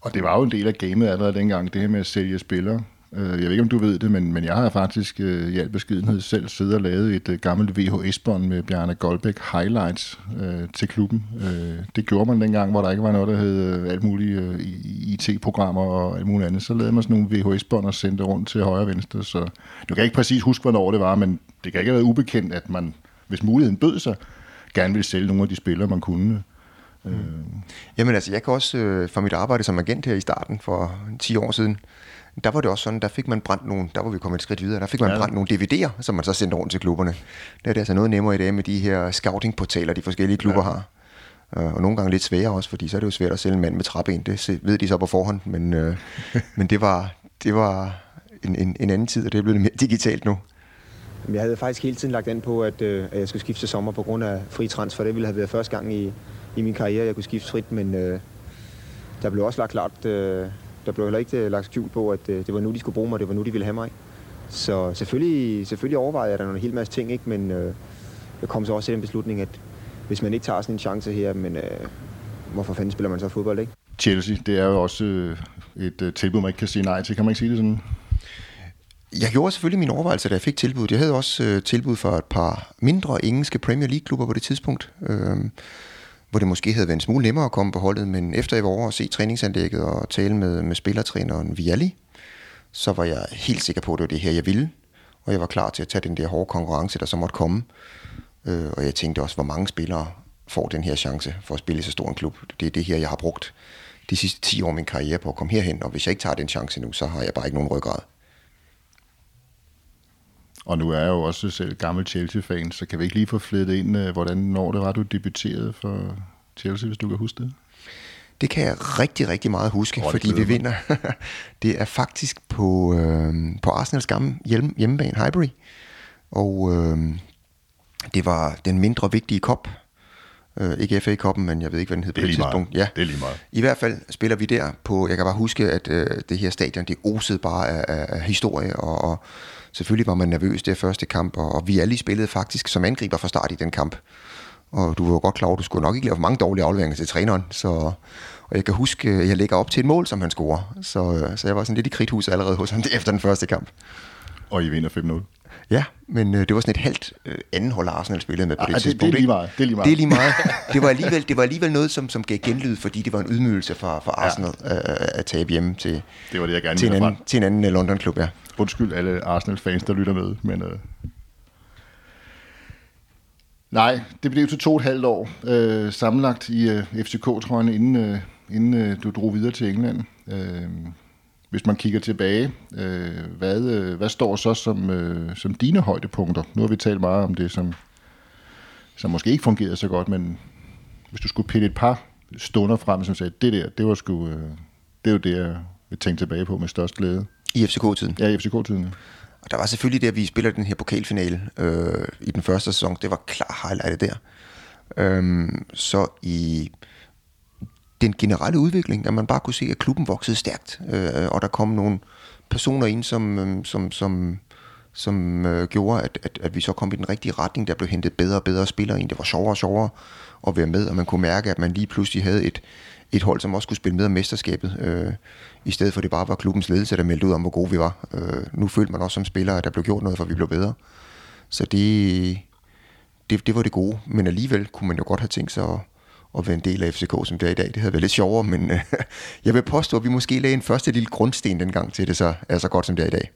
Og det var jo en del af gamet allerede dengang, det her med at sælge spillere. Jeg ved ikke, om du ved det, men, men jeg har faktisk øh, i al beskedenhed selv siddet og lavet et øh, gammelt V H S-bånd med Bjarne Goldbæk highlights øh, til klubben. Øh, det gjorde man dengang, hvor der ikke var noget, der hed øh, alt muligt øh, I T-programmer og alt muligt andet. Så lavede man sådan nogle V H S-bånd og sendte rundt til højre og venstre. Så du kan ikke præcis huske, hvornår det var, men det kan ikke have været ubekendt, at man, hvis muligheden bød sig, gerne ville sælge nogle af de spillere, man kunne. Øh. Jamen altså, jeg kan også øh, fra mit arbejde som agent her i starten for ti år siden, der var det også sådan, der fik man brændt nogle, der var vi kommet et skridt videre, der fik man ja. brændt nogle D V D'er, som man så sendte rundt til klubberne. Der er det altså noget nemmere i dag med de her scouting-portaler, de forskellige klubber ja. har. Og nogle gange lidt sværere også, fordi så er det jo svært at sælge en mand med træben, det ved de så på forhånd, men, øh, men det var, det var en, en, en anden tid, og det er blevet mere digitalt nu. Jeg havde faktisk hele tiden lagt an på, at, øh, at jeg skulle skifte til sommer på grund af fri transfer. Det ville have været første gang i, i min karriere, jeg kunne skifte frit, men øh, der blev også lagt klart... Øh, Der blev heller ikke lagt skjul på, at det var nu, de skulle bruge mig, det var nu, de ville have mig. Så selvfølgelig, selvfølgelig overvejede jeg, der nogle hel masse ting, ikke? Men øh, jeg kom så også til den beslutning, at hvis man ikke tager sådan en chance her, men øh, hvorfor fanden spiller man så fodbold, ikke? Chelsea, det er jo også et tilbud, man ikke kan sige nej til. Kan man ikke sige det sådan? Jeg gjorde selvfølgelig mine overvejelser, da jeg fik tilbud. Jeg havde også tilbud fra et par mindre engelske Premier League-klubber på det tidspunkt. Øh, hvor det måske havde været en smule nemmere at komme på holdet, men efter jeg var over at se træningsanlægget og tale med, med spillertræneren Vialli, så var jeg helt sikker på, at det var det her, jeg ville, og jeg var klar til at tage den der hårde konkurrence, der så måtte komme, øh, og jeg tænkte også, hvor mange spillere får den her chance for at spille i så stor en klub. Det er det her, jeg har brugt de sidste ti år af min karriere på at komme herhen, og hvis jeg ikke tager den chance nu, så har jeg bare ikke nogen ryggrad. Og nu er jeg jo også selv gammel Chelsea-fan, så kan vi ikke lige få flettet ind, hvordan når det var, du debuterede for Chelsea, hvis du kan huske det? Det kan jeg rigtig, rigtig meget huske, Rødt fordi vi vinder. Det er faktisk på, øh, på Arsenals gamle hjem, hjemmebane, Highbury. Og øh, det var den mindre vigtige kop. Øh, ikke F A-koppen, men jeg ved ikke, hvad den hed på det tidspunkt. Ja. Det er lige meget. I hvert fald spiller vi der på, jeg kan bare huske, at øh, det her stadion, det osede bare af, af, af historie og... og selvfølgelig var man nervøs der første kamp, og vi alle spillede faktisk som angriber fra start i den kamp. Og du var godt klar over, at du skulle nok ikke lave for mange dårlige afleveringer til træneren. Så, og jeg kan huske, at jeg lægger op til et mål, som han scorer. Så, så jeg var sådan lidt i kridthus allerede hos ham efter den første kamp. Og I vinder fem nul. Ja, men øh, det var sådan et halvt øh, anden hold Arsenal spillede med på ah, det, det tidspunkt. Det er lige meget. Det er lige meget. Det, er lige meget. det, var, alligevel, det var alligevel noget, som, som gav genlyd, fordi det var en ydmygelse for, for Arsenal ja. at, at tabe hjemme til, det var det, jeg gerne til, en anden, til en anden London-klub. Ja. Undskyld alle Arsenal-fans, der lytter med, men... Øh... Nej, det blev til to og et halvt år øh, sammenlagt i øh, F C K-trøjen, inden, øh, inden øh, du drog videre til England. Øh... Hvis man kigger tilbage, øh, hvad, øh, hvad står så som, øh, som dine højdepunkter? Nu har vi talt meget om det, som, som måske ikke fungerede så godt, men hvis du skulle pille et par stunder frem, som sagde, det der, det var sgu, øh, det er jo det, jeg vil tænke tilbage på med størst glæde. I F C K-tiden? Ja, i F C K-tiden. Ja. Og der var selvfølgelig det, at vi spiller den her pokalfinale øh, i den første sæson. Det var klart highlightet der. Øhm, så i den generelle udvikling, at man bare kunne se, at klubben voksede stærkt, øh, og der kom nogle personer ind, som, øh, som, som, som øh, gjorde, at, at, at vi så kom i den rigtige retning. Der blev hentet bedre og bedre spillere ind. Det var sjovere og sjovere at være med, og man kunne mærke, at man lige pludselig havde et, et hold, som også kunne spille med om mesterskabet, øh, i stedet for det bare var klubbens ledelse, der meldte ud om, hvor gode vi var. Øh, nu følte man også som spillere, at der blev gjort noget, for vi blev bedre. Så det, det, det var det gode, men alligevel kunne man jo godt have tænkt sig at, at være en del af F C K, som det er i dag. Det havde været lidt sjovere, men øh, jeg vil påstå, at vi måske lagde en første lille grundsten dengang til det, så er så godt, som det er i dag.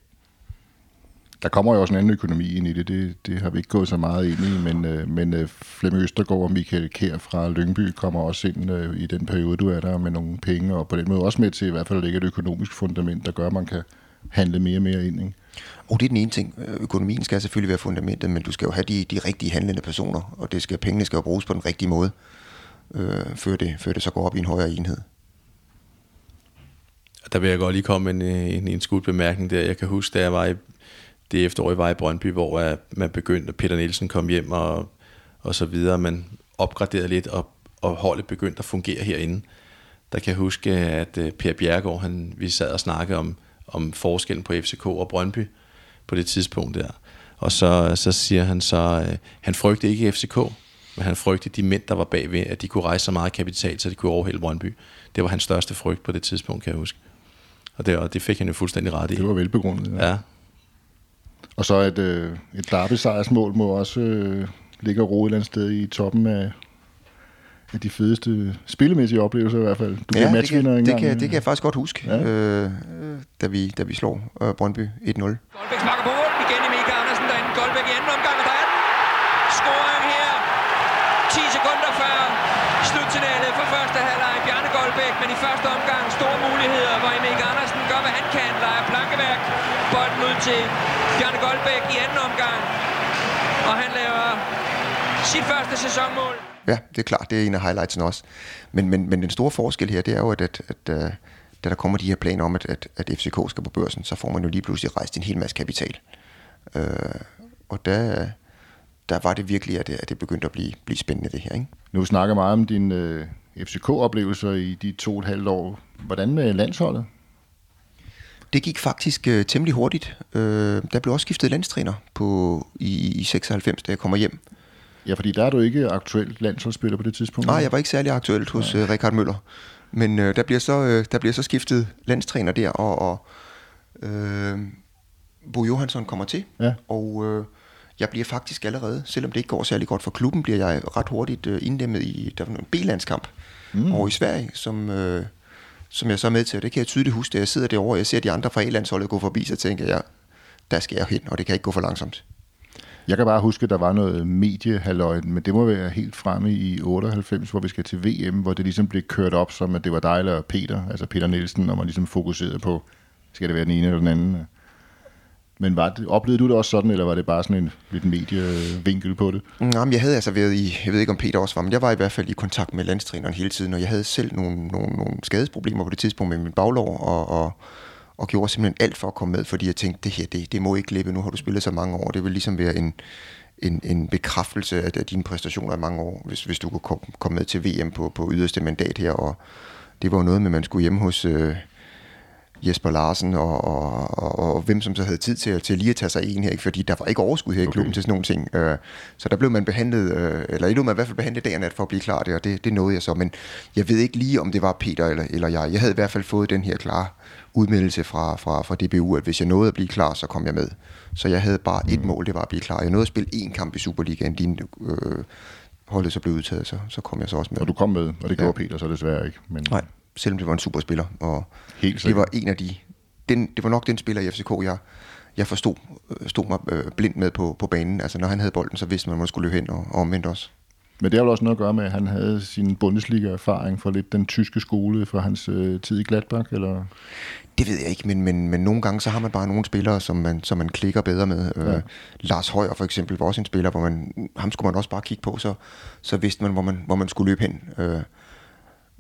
Der kommer jo også en anden økonomi ind i det, det, det har vi ikke gået så meget ind i, men, øh, men øh, Flemming Østergaard og Michael Kjær fra Lyngby kommer også ind øh, i den periode, du er der, med nogle penge, og på den måde også med til i hvert fald at lægge et økonomisk fundament, der gør, at man kan handle mere og mere ind, ikke? Og det er den ene ting. Økonomien skal selvfølgelig være fundamentet, men du skal jo have de, de rigtige handlende personer, og det skal, pengene skal jo bruges på den rigtige måde, øh, før, det, før det så går op i en højere enhed. Der vil jeg godt lige komme en, en, en skudt bemærkning der. Jeg kan huske, da jeg var i det efterår, jeg var i Brøndby, hvor man begyndte, Peter Nielsen kom hjem og, og så videre, man opgraderede lidt, og, og holdet begyndte at fungere herinde. Der kan jeg huske, at Per Bjerregaard, han, vi sad og snakkede om, om forskellen på F C K og Brøndby på det tidspunkt der. Og så, så siger han så, øh, han frygtede ikke F C K, men han frygtede de mænd, der var bagved, at de kunne rejse så meget kapital, så de kunne overhælde Brøndby. Det var hans største frygt på det tidspunkt, kan jeg huske. Og det, og det fik han jo fuldstændig ret i. Det var velbegrundet, ja. ja. Og så et, øh, et derbysejrsmål må også øh, ligge og rode et eller andet sted i toppen af, af de fedeste spillemæssige oplevelser i hvert fald. Du ja, bliver matchvinder engang. Det kan, det kan jeg faktisk godt huske, ja. øh, da, vi, da vi slår øh, Brøndby et nul. Goldbæk smakker på mål igen i Mikael Andersen, derinde Goldbæk i anden omgang, og der er den. Scoring her, ti sekunder før slutsignalet for første halvleg. Bjarne Goldbæk, men i første omgang store muligheder, hvor Mikael Andersen gør, hvad han kan. Leger plankeværk, bolden ud til Bjarne Goldbæk i anden omgang, og han laver sit første sæsonmål. Ja, det er klart, det er en af highlightsene også. Men, men, men den store forskel her, det er jo, at, at, at, at da der kommer de her planer om, at, at, at F C K skal på børsen, så får man jo lige pludselig rejst en hel masse kapital. Øh, og der, der var det virkelig, at det, at det begyndte at blive, blive spændende det her, ikke? Nu snakker meget om dine øh, F C K-oplevelser i de to og et halvt år. Hvordan med landsholdet? Det gik faktisk øh, temmelig hurtigt. Øh, der blev også skiftet landstræner på, i, i seksoghalvfems, da jeg kommer hjem. Ja, fordi der er du ikke aktuelt landsholdsspiller på det tidspunkt. Nej, jeg var ikke særlig aktuelt hos uh, Richard Møller. Men uh, der, bliver så, uh, der bliver så skiftet landstræner der, og, og uh, Bo Johansson kommer til. Ja. Og uh, jeg bliver faktisk allerede, selvom det ikke går særlig godt for klubben, bliver jeg ret hurtigt uh, indlemmet i der var en B-landskamp mm. over i Sverige, som, uh, som jeg så er med til. Og det kan jeg tydeligt huske, da jeg sidder derovre, og jeg ser de andre fra A-landsholdet gå forbi, så tænker jeg, der skal jeg hen, og det kan ikke gå for langsomt. Jeg kan bare huske, at der var noget mediehalløj, men det må være helt fremme i otteoghalvfems, hvor vi skal til V M, hvor det ligesom blev kørt op, som at det var dig eller Peter, altså Peter Nielsen, og man ligesom fokuserede på, skal det være den ene eller den anden. Men var det, oplevede du det også sådan, eller var det bare sådan en lidt medievinkel på det? Nej, men jeg havde altså været i, jeg ved ikke om Peter også var, men jeg var i hvert fald i kontakt med landstræneren hele tiden, og jeg havde selv nogle, nogle, nogle skadesproblemer på det tidspunkt med min baglår, og... og og gjorde simpelthen alt for at komme med, fordi jeg tænkte, det her, det, det må ikke glippe, nu har du spillet så mange år, det vil ligesom være en, en, en bekræftelse af, af dine præstationer i mange år, hvis, hvis du kunne komme kom med til V M på, på yderste mandat her, og det var jo noget med, man skulle hjemme hos øh, Jesper Larsen, og, og, og, og, og hvem som så havde tid til, til lige at tage sig en her, ikke? Fordi der var ikke overskud her i klubben okay. til sådan nogle ting, øh, så der blev man behandlet, øh, eller i blev man i hvert fald behandlet dagen at for at blive klar det, og det, det nåede jeg så, men jeg ved ikke lige, om det var Peter eller, eller jeg, jeg havde i hvert fald fået den her klare udmeldelse fra, fra, fra D B U, at hvis jeg nåede at blive klar, så kom jeg med. Så jeg havde bare et mm. mål, det var at blive klar. Jeg nåede at spille én kamp i Superligaen, lige øh, holdet så blev udtaget, så, så kom jeg så også med. Og du kom med, og det gjorde ja. Peter så desværre ikke. Men... Nej, selvom det var en superspiller, og helt det var en af de, den, det var nok den spiller i F C K, jeg, jeg forstod stod mig øh, blind med på, på banen. Altså når han havde bolden, så vidste man, at man skulle løbe hen og, og omvendt også. Men det har jo også noget at gøre med, at han havde sin Bundesliga-erfaring fra lidt den tyske skole fra hans øh, tid i Gladbach, eller? Det ved jeg ikke, men, men, men nogle gange så har man bare nogle spillere, som man, som man klikker bedre med. Ja. Øh, Lars Højer for eksempel var også en spiller, hvor man, ham skulle man også bare kigge på, så, så vidste man hvor, man, hvor man skulle løbe hen. Øh,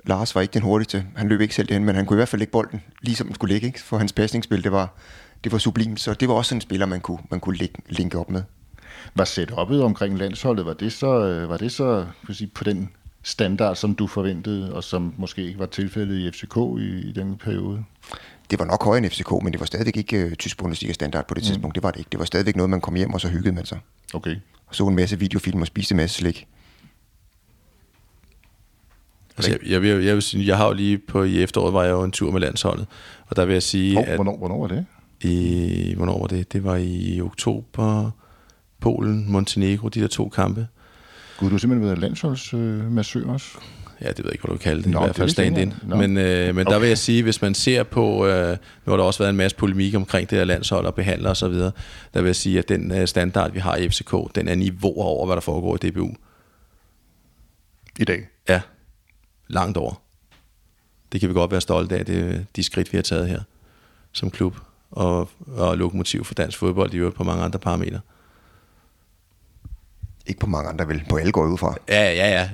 Lars var ikke den hurtigste, han løb ikke selv derhen, men han kunne i hvert fald lægge bolden, ligesom den skulle ligge, ikke? For hans pasningsspil, det var, det var sublimt, så det var også en spiller, man kunne, man kunne lægge, linke op med. Var setupet omkring landsholdet, var det så, var det så sige, på den standard, som du forventede, og som måske ikke var tilfældet i F C K i, i den periode? Det var nok højere end F C K, men det var stadigvæk ikke uh, tysk Bundesliga-standard på det mm. tidspunkt. Det var det ikke. Det var stadigvæk noget, man kom hjem og så hyggede man sig. Okay. Og så en masse videofilm og spiste en masse slik. Altså, jeg, jeg, jeg, jeg vil sige, jeg har jo lige på i efteråret, var jeg jo en tur med landsholdet, og der vil jeg sige, oh, at... Hvornår, hvornår var det? I, hvornår var det? Det var i oktober, Polen, Montenegro, de der to kampe. Gud, du har simpelthen været landsholdsmassør øh, også? Ja, det ved jeg ikke, hvad du kalder det. Nå, i hvert fald stand-in. Men, øh, men okay. Der vil jeg sige, hvis man ser på... Øh, nu har der også været en masse polemik omkring det her landshold og behandler osv. Der vil jeg sige, at den øh, standard, vi har i F C K, den er niveauer over, hvad der foregår i D B U. I dag? Ja, langt over. Det kan vi godt være stolte af, det, de skridt, vi har taget her som klub. Og, og lokomotiv for dansk fodbold, i øvrigt på mange andre parametre. Ikke på mange andre, vel? På alle går ud fra. Ja, ja, ja.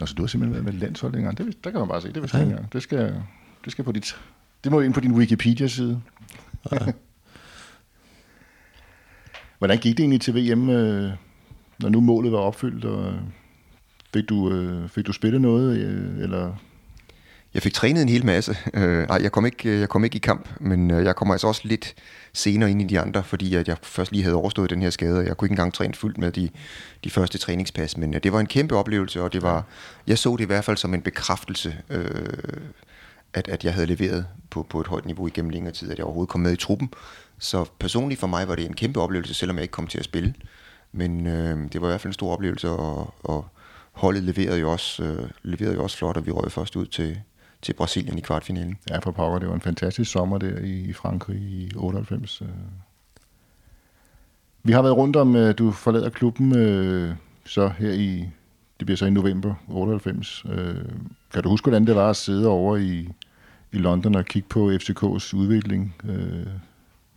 Nå, så du har simpelthen været med landshold engang. Det, der kan man bare se, det vidste jeg ja. engang. Det skal, det skal på dit... Det må ind på din Wikipedia-side. Ja. Hvordan gik det egentlig til V M, når nu målet var opfyldt? Og fik, du, fik du spillet noget, eller... Jeg fik trænet en hel masse. Øh, nej, jeg kom, ikke, jeg kom ikke i kamp, men jeg kommer altså også lidt senere ind i de andre, fordi at jeg først lige havde overstået den her skade, og jeg kunne ikke engang træne fuldt med de, de første træningspas. Men det var en kæmpe oplevelse, og det var, jeg så det i hvert fald som en bekræftelse, øh, at, at jeg havde leveret på, på et højt niveau igennem længere tid, at jeg overhovedet kom med i truppen. Så personligt for mig var det en kæmpe oplevelse, selvom jeg ikke kom til at spille. Men øh, det var i hvert fald en stor oplevelse, og, og holdet leverede jo, også, øh, leverede jo også flot, og vi røg først ud til... til Brasilien i kvartfinalen. Ja, for pokker, det var en fantastisk sommer der i Frankrig i otteoghalvfems. Vi har været rundt om, du forlader klubben så her i, det bliver så i november otteoghalvfems. Kan du huske, hvordan det var at sidde over i, i London og kigge på F C K's udvikling?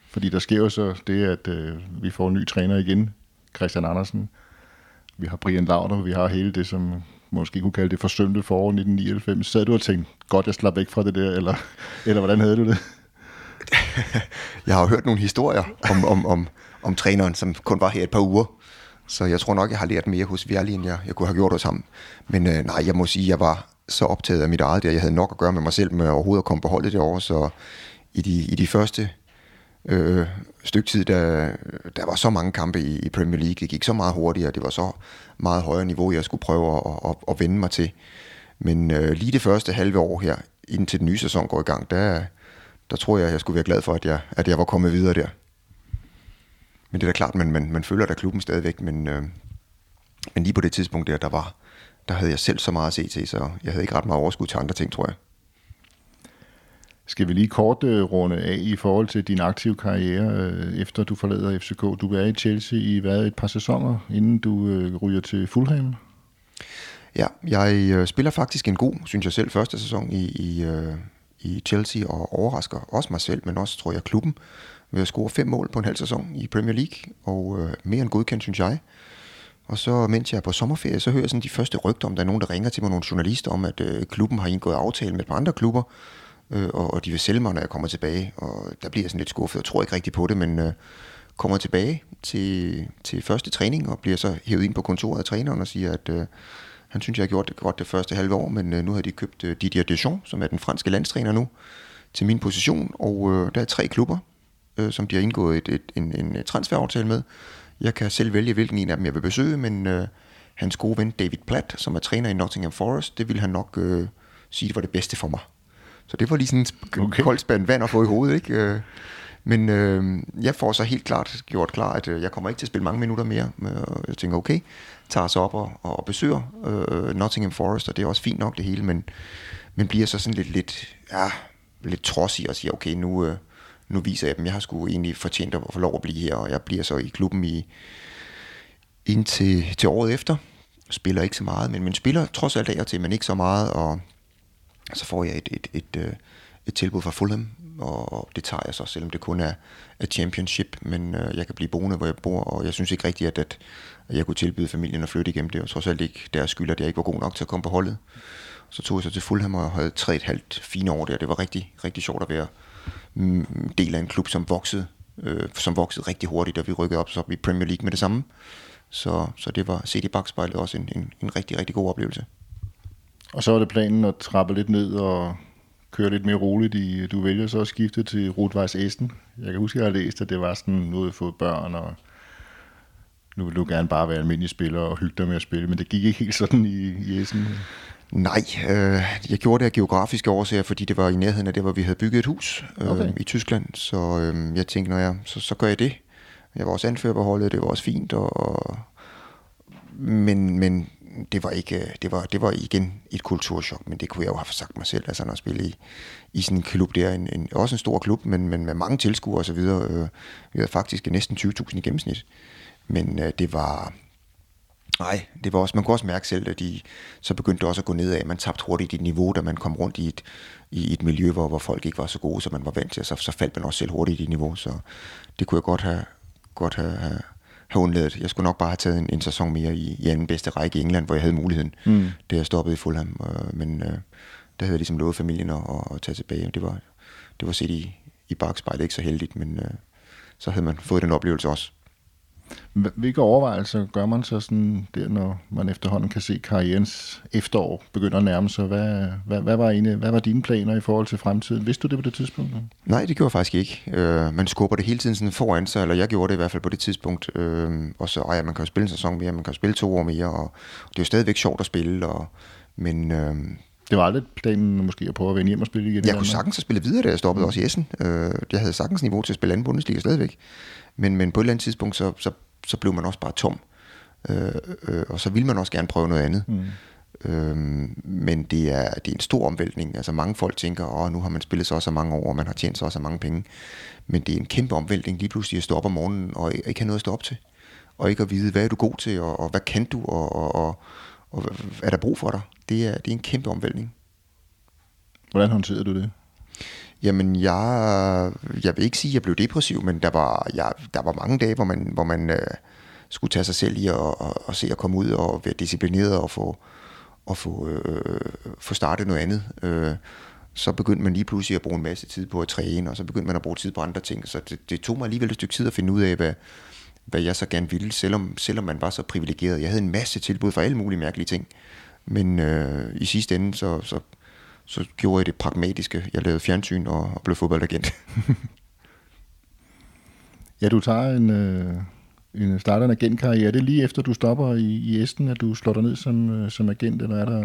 Fordi der sker jo så det, at vi får en ny træner igen, Christian Andersen. Vi har Brian Laudrup, vi har hele det, som... måske kunne kalde det forsømte forår nitten nioghalvfems. Sad du og tænkte, godt jeg slap væk fra det der, eller, eller hvordan havde du det? Jeg har hørt nogle historier om, om, om, om træneren, som kun var her et par uger. Så jeg tror nok, jeg har lært mere hos Vialli, end jeg, jeg kunne have gjort hos ham. Men øh, nej, jeg må sige, jeg var så optaget af mit eget der. Jeg havde nok at gøre med mig selv, med overhovedet at komme på holdet derovre. Så i de, i de første øh, stykke tid, der, der var så mange kampe i, i Premier League. Det gik så meget hurtigere, det var så... meget højere niveau, jeg skulle prøve at, at, at vende mig til. Men øh, lige det første halve år her, indtil den nye sæson går i gang, der, der tror jeg, jeg skulle være glad for, at jeg, at jeg var kommet videre der. Men det er da klart, man, man, man føler da klubben stadigvæk, men, øh, men lige på det tidspunkt der, der var, der havde jeg selv så meget at se til, så jeg havde ikke ret meget overskud til andre ting, tror jeg. Skal vi lige kort øh, runde af i forhold til din aktive karriere, øh, efter du forlader F C K? Du er i Chelsea i hvad, et par sæsoner, inden du øh, ryger til Fulham? Ja, jeg øh, spiller faktisk en god, synes jeg selv, første sæson i, i, øh, i Chelsea, og overrasker også mig selv, men også, tror jeg, klubben, ved at score fem mål på en halv sæson i Premier League, og øh, mere end godkendt, synes jeg. Og så, mens jeg er på sommerferie, så hører jeg sådan de første rygter om, der er nogen, der ringer til mig, nogle journalister, om at øh, klubben har indgået aftale med et par andre klubber, og de vil sælge mig, når jeg kommer tilbage, og der bliver jeg sådan lidt skuffet, og tror ikke rigtig på det, men øh, kommer tilbage til, til første træning, og bliver så hævet ind på kontoret af træneren og siger, at øh, han synes, jeg har gjort det godt det første halve år, men øh, nu har de købt øh, Didier Deschamps, som er den franske landstræner nu, til min position, og øh, der er tre klubber, øh, som de har indgået et, et, en, en transferaftale med. Jeg kan selv vælge, hvilken en af dem jeg vil besøge, men øh, hans gode ven David Platt, som er træner i Nottingham Forest, det ville han nok øh, sige, det var det bedste for mig. Så det var lige sådan en okay. koldt spand vand at få i hovedet, ikke? Men øh, jeg får så helt klart gjort klar, at jeg kommer ikke til at spille mange minutter mere. Jeg tænker, okay, tager så op og, og besøger øh, Nottingham Forest, og det er også fint nok det hele, men, men bliver så sådan lidt, lidt, ja, lidt trodsig og siger, okay, nu, øh, nu viser jeg dem. Jeg har sgu egentlig fortjent at få lov at blive her, og jeg bliver så i klubben i, indtil til året efter. Spiller ikke så meget, men man spiller trods alt af og til, men ikke så meget, og... så får jeg et, et, et, et tilbud fra Fulham, og det tager jeg så, selvom det kun er et championship, men jeg kan blive boende, hvor jeg bor, og jeg synes ikke rigtigt, at, at jeg kunne tilbyde familien at flytte igennem det, og trods alt ikke deres skyld, at jeg ikke var god nok til at komme på holdet. Så tog jeg så til Fulham, og havde tre et halvt fine år der. Det var rigtig, rigtig sjovt at være del af en klub, som voksede, øh, som voksede rigtig hurtigt, og vi rykkede op, så op i Premier League med det samme. Så, så det var set i bakspejlet også en, en, en rigtig, rigtig god oplevelse. Og så er det planen at trappe lidt ned og køre lidt mere roligt i, du vælger så at skifte til Rot-Weiss Essen. Jeg kan huske, at jeg har læst, at det var sådan, nu har jeg fået børn, og nu vil du gerne bare være almindelig spiller og hygge dig med at spille, men det gik ikke helt sådan i, i Essen. Nej, øh, jeg gjorde det af geografiske årsager, fordi det var i nærheden af det, hvor vi havde bygget et hus øh, okay. i Tyskland. Så øh, jeg tænkte, når jeg, så, så gør jeg det. Jeg var også anfører på holdet, det var også fint, og, og men, men det var ikke, det var, det var igen et kulturschok, men det kunne jeg jo have sagt mig selv, altså når jeg spillede i, i sådan en klub, det er en, en, også en stor klub, men, men med mange tilskuere og så videre, øh, vi havde faktisk næsten tyve tusind i gennemsnit, men øh, det var, nej, det var også, man kunne også mærke selv, at de så begyndte også at gå nedad, man tabte hurtigt i et niveau, da man kom rundt i et, i et miljø, hvor, hvor folk ikke var så gode, som man var vant til, så, så faldt man også selv hurtigt i et niveau, så det kunne jeg godt have, godt have, have, have undladet. Jeg skulle nok bare have taget en, en sæson mere i, i anden bedste række i England, hvor jeg havde muligheden. Mm. Det jeg stoppede i Fulham, øh, men øh, der havde jeg ligesom lovet familien at, at tage tilbage. Det var, det var set i, i bakspejlet ikke så heldigt, men øh, så havde man fået den oplevelse også. Hvilke overvejelser gør man så sådan der, når man efterhånden kan se karrierens efterår begynder at nærme sig? Hvad, hvad, hvad, var ene, hvad var dine planer i forhold til fremtiden? Vidste du det på det tidspunkt? Nej, det gjorde jeg faktisk ikke. Øh, man skubber det hele tiden sådan foran sig, eller jeg gjorde det i hvert fald på det tidspunkt. Øh, og så, ej, man kan jo spille en sæson mere, man kan jo spille to år mere, og det er jo stadigvæk sjovt at spille, og, men... Øh, det var aldrig planen måske at prøve at vende hjem og spille igen? Jeg kunne sagtens have spillet videre, da jeg stoppede mm. også i Essen. Jeg havde sagtens niveau til at spille anden Bundesliga stadigvæk. Men, men på et eller andet tidspunkt, så, så, så blev man også bare tom. Øh, øh, og så ville man også gerne prøve noget andet. Mm. Øh, men det er, det er en stor omvæltning. Altså mange folk tænker, åh, nu har man spillet så også så mange år, og man har tjent så også så mange penge. Men det er en kæmpe omvæltning lige pludselig at stå op om morgenen, og ikke have noget at stå op til. Og ikke at vide, hvad er du god til, og, og hvad kan du, og... og, og Og er der brug for dig? Det er, det er en kæmpe omvæltning. Hvordan håndterede du det? Jamen, jeg, jeg vil ikke sige, at jeg blev depressiv, men der var, jeg, der var mange dage, hvor man, hvor man øh, skulle tage sig selv i og, og, og se at komme ud og være disciplineret og få, og få, øh, få startet noget andet. Øh, så begyndte man lige pludselig at bruge en masse tid på at træne, og så begyndte man at bruge tid på andre ting. Så det, det tog mig alligevel et stykke tid at finde ud af, hvad... hvad jeg så gerne ville, selvom, selvom man var så privilegeret. Jeg havde en masse tilbud for alle mulige mærkelige ting, men øh, i sidste ende, så, så, så gjorde jeg det pragmatiske. Jeg lavede fjernsyn og, og blev fodboldagent. Ja, du tager en, øh, en starter en agentkarriere. Er det lige efter, du stopper i, i Essen, at du slår dig ned som, som agent, eller er der...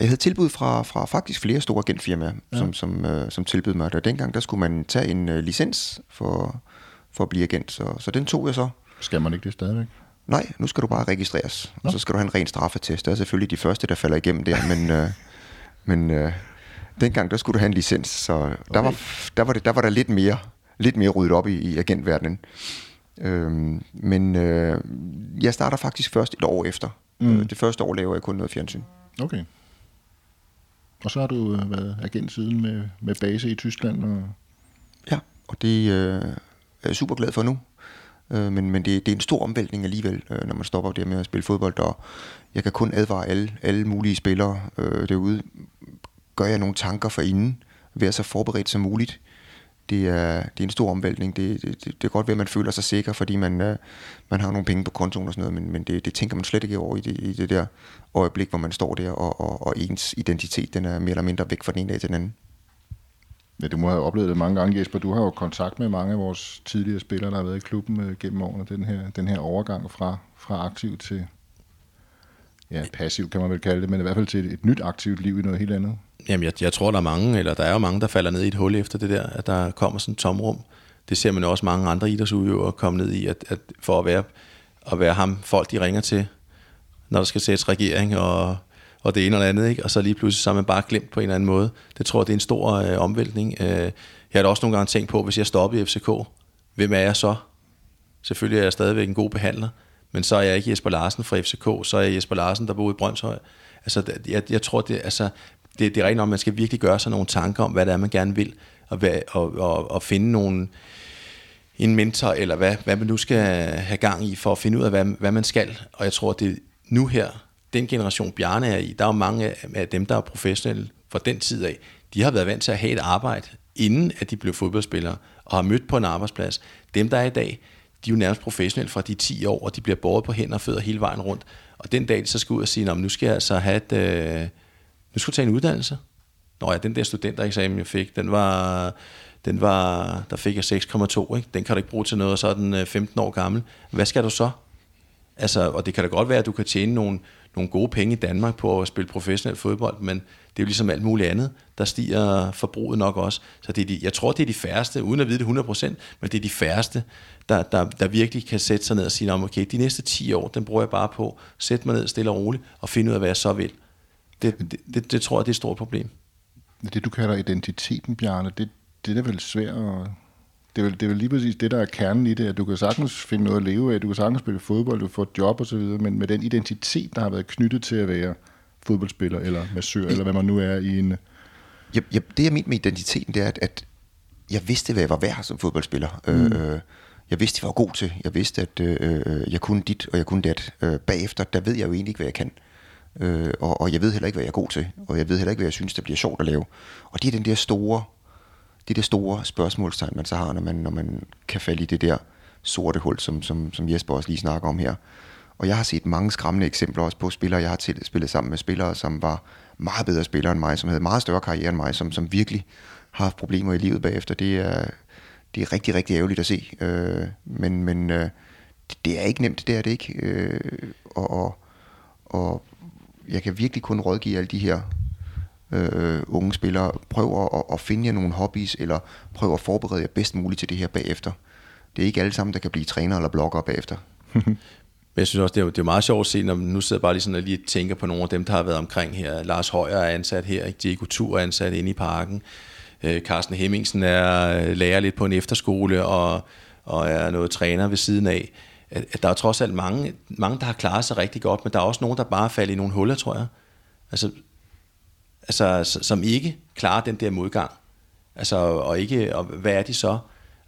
Jeg havde tilbud fra, fra faktisk flere store agentfirmaer, ja. som, som, øh, som tilbød mig. Og dengang, der skulle man tage en øh, licens for, for at blive agent, så, så den tog jeg så. Skal man ikke det stadigvæk? Nej, nu skal du bare registreres. Nå. Og så skal du have en ren straffetest. Det er selvfølgelig de første, der falder igennem der. Men, øh, men øh, dengang, der skulle du have en licens. Så okay. der, var, der, var det, der var der lidt mere, lidt mere ryddet op i, i agentverdenen. Øhm, men øh, jeg starter faktisk først et år efter. Mm. Det første år laver jeg kun noget fjernsyn. Okay. Og så har du øh, været agent siden med, med base i Tyskland? Og... Ja, og det øh, er jeg super glad for nu. Men, men det, det er en stor omvæltning alligevel, når man stopper der med at spille fodbold. Og jeg kan kun advare alle, alle mulige spillere øh, derude. Gør jeg nogle tanker for inden? Vær så forberedt som muligt. Det er, det er en stor omvæltning. Det, det, det, det er godt ved, at man føler sig sikker, fordi man, øh, man har nogle penge på kontoen og sådan noget. Men, men det, det tænker man slet ikke over i det, i det der øjeblik, hvor man står der, og, og, og ens identitet den er mere eller mindre væk fra den ene dag til den anden. Ja, du må have oplevet det mange gange, Jesper. Du har jo kontakt med mange af vores tidligere spillere, der har været i klubben øh, gennem årene. Den her, den her overgang fra, fra aktiv til, ja, passiv kan man vel kalde det, men i hvert fald til et, et nyt aktivt liv i noget helt andet. Jamen, jeg, jeg tror, der er mange, eller der er jo mange, der falder ned i et hul efter det der, at der kommer sådan et tomrum. Det ser man jo også mange andre idrætsudøvere komme ned i, at, at for at være, at være ham, folk de ringer til, når der skal sættes regering og... og det ene eller andet, ikke? Og så lige pludselig så er man bare glemt på en eller anden måde. Det tror jeg, det er en stor øh, omvæltning. Øh, jeg har da også nogle gange tænkt på, hvis jeg stopper i F C K, hvem er jeg så? Selvfølgelig er jeg stadigvæk en god behandler, men så er jeg ikke Jesper Larsen fra F C K, så er jeg Jesper Larsen, der bor i Brøndshøj. Altså, jeg, jeg tror, det, altså, det, det er rigtigt, at man skal virkelig gøre sig nogle tanker om, hvad det er, man gerne vil, og, hvad, og, og, og finde nogle... en mentor, eller hvad, hvad man nu skal have gang i, for at finde ud af, hvad, hvad man skal. Og jeg tror, det nu her... den generation Bjarne er i, der er jo mange af dem, der er professionelle fra den tid af, de har været vant til at have et arbejde, inden at de blev fodboldspillere, og har mødt på en arbejdsplads. Dem, der er i dag, de er jo nærmest professionelle fra de ti år, og de bliver båret på hænder og fødder hele vejen rundt. Og den dag, de så skal ud og sige, nu skal jeg altså have et, øh, nu skal jeg tage en uddannelse. Nå ja, den der studentereksamen, jeg fik, den var, den var, der fik jeg seks komma to, ikke? Den kan du ikke bruge til noget, og så er den femten år gammel. Hvad skal du så? Altså, og det kan da godt være, at du kan tjene nogle, nogle gode penge i Danmark på at spille professionel fodbold, men det er jo ligesom alt muligt andet, der stiger forbruget nok også. Så det er de, jeg tror, det er de færreste, uden at vide det hundrede procent, men det er de færreste, der, der, der virkelig kan sætte sig ned og sige, okay, de næste ti år, den bruger jeg bare på, sæt mig ned stille og roligt, og finde ud af, hvad jeg så vil. Det, det, det, det tror jeg, det er et stort problem. Det, du kalder identiteten, Bjarne, det, det er vel svært at... Det er, vel, det er vel lige præcis det, der er kernen i det, at du kan sagtens finde noget at leve af, du kan sagtens spille fodbold, du får et job osv., men med den identitet, der har været knyttet til at være fodboldspiller eller massør, eller hvad man nu er i en... Ja, ja, det jeg mente med identiteten, det er, at, at jeg vidste, hvad jeg var værd som fodboldspiller. Mm. Øh, jeg vidste, hvad jeg var god til. Jeg vidste, at øh, jeg kunne dit, og jeg kunne dat. Øh, bagefter, der ved jeg jo egentlig ikke, hvad jeg kan. Øh, og, og jeg ved heller ikke, hvad jeg er god til. Og jeg ved heller ikke, hvad jeg synes, der bliver sjovt at lave. Og det er den der store... Det er det store spørgsmålstegn, man så har, når man, når man kan falde i det der sorte hul, som, som, som Jesper også lige snakker om her. Og jeg har set mange skræmmende eksempler også på spillere. Jeg har til, spillet sammen med spillere, som var meget bedre spillere end mig, som havde meget større karriere end mig, som, som virkelig har haft problemer i livet bagefter. Det er, det er rigtig, rigtig ærgerligt at se. Øh, men men øh, det, det er ikke nemt, det er det ikke. Øh, og, og, og jeg kan virkelig kun rådgive alle de her... Øh, unge spillere, prøv at, at finde jer nogle hobbies, eller prøv at forberede jer bedst muligt til det her bagefter. Det er ikke alle sammen, der kan blive træner eller blogger bagefter. Jeg synes også, det er, det er meget sjovt at se, når man nu sidder bare lige sådan og lige tænker på nogle af dem, der har været omkring her. Lars Højer er ansat her, ikke? Diego Tur er ansat inde i parken. Øh, Carsten Hemmingsen er lærer lidt på en efterskole, og, og er noget træner ved siden af. At der er trods alt mange, mange, der har klaret sig rigtig godt, men der er også nogen, der bare falder i nogle huller, tror jeg. Altså, Altså, som ikke klarer den der modgang. Altså, og ikke, og hvad er de så?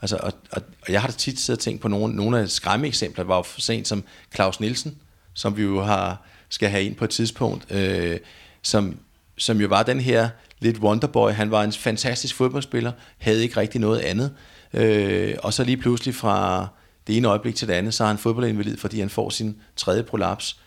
Altså, og, og, og jeg har da tit siddet og tænkt på nogle, nogle af skræmme eksempler. Det var jo for sent som Claus Nielsen, som vi jo har, skal have ind på et tidspunkt, øh, som, som jo var den her lidt wonderboy. Han var en fantastisk fodboldspiller, havde ikke rigtig noget andet. Øh, og så lige pludselig fra det ene øjeblik til det andet, så har han fodboldinvalid, fordi han får sin tredje prolaps,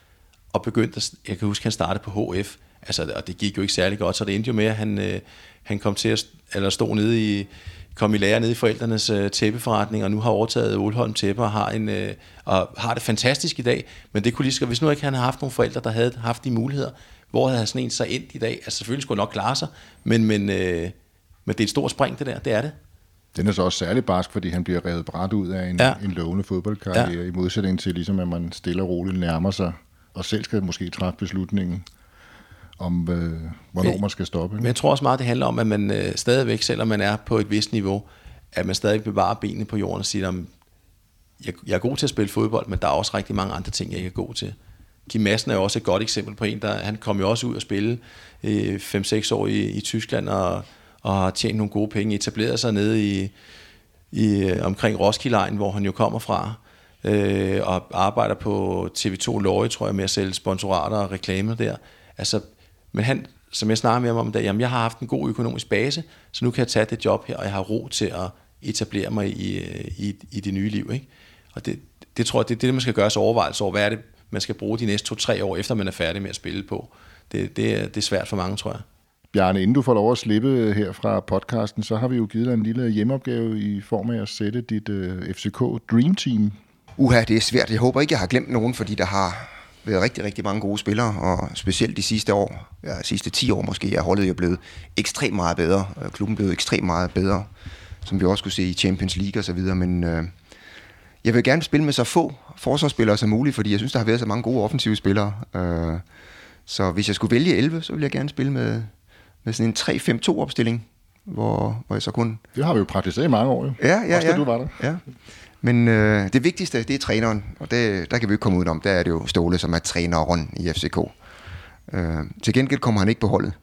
og begyndte at, jeg kan huske, han startede på H F, altså, og det gik jo ikke særlig godt, så det endte jo med, at han, øh, han kom til at, eller stod nede i, kom i lære nede i forældrenes øh, tæppeforretning, og nu har overtaget Olholm Tæppe og har, en, øh, og har det fantastisk i dag, men det kunne lige så, hvis nu ikke han havde haft nogle forældre, der havde haft de muligheder, hvor havde sådan en så endt i dag? Altså selvfølgelig skulle nok klare sig, men, men, øh, men det er et stort spring det der, det er det. Den er så også særlig barsk, fordi han bliver revet bræt ud af en, ja. en lovende fodboldkarriere, ja. I modsætning til ligesom, at man stille og roligt nærmer sig, og selv skal måske træffe beslutningen om øh, hvornår man skal stoppe. Men jeg tror også meget, det handler om, at man øh, stadigvæk, selvom man er på et vist niveau, at man stadig bevarer benene på jorden og siger, at jeg, jeg er god til at spille fodbold, men der er også rigtig mange andre ting, jeg ikke er god til. Kim Madsen er jo også et godt eksempel på en, der han kom jo også ud og spille øh, fem seks år i, i Tyskland og, og har tjent nogle gode penge, etableret sig nede i, i, omkring Roskilde, hvor han jo kommer fra, øh, og arbejder på T V to Løje, tror jeg, med at sælge sponsorater og reklamer der. Altså, men han, som jeg snakker med ham om, at jeg har haft en god økonomisk base, så nu kan jeg tage det job her, og jeg har ro til at etablere mig i, i, i det nye liv. Ikke? Og det, det tror jeg, det er det, man skal gøre sig overvejelse over. Hvad er det, man skal bruge de næste to-tre år, efter man er færdig med at spille på? Det, det, det er svært for mange, tror jeg. Bjarne, inden du får lov at slippe her fra podcasten, så har vi jo givet dig en lille hjemmeopgave i form af at sætte dit uh, F C K Dream Team. Uha, det er svært. Jeg håber ikke, jeg har glemt nogen, fordi der har... været rigtig, rigtig mange gode spillere, og specielt de sidste år, ja, sidste ti år måske, er holdet jo blevet ekstremt meget bedre. Klubben blev ekstremt meget bedre, som vi også kunne se i Champions League og så videre, men øh, jeg vil gerne spille med så få forsvarsspillere som muligt, fordi jeg synes, der har været så mange gode offensive spillere. Øh, så hvis jeg skulle vælge elleve, så ville jeg gerne spille med, med sådan en tre fem to opstilling, hvor, hvor jeg så kun... Det har vi jo praktiseret i mange år, jo. Ja, ja, også, ja. Du var der. Ja. Men øh, det vigtigste, det er træneren, og det, der kan vi ikke komme udenom. Der er det jo Ståle, som er træneren i F C K. Øh, til gengæld kommer han ikke på holdet,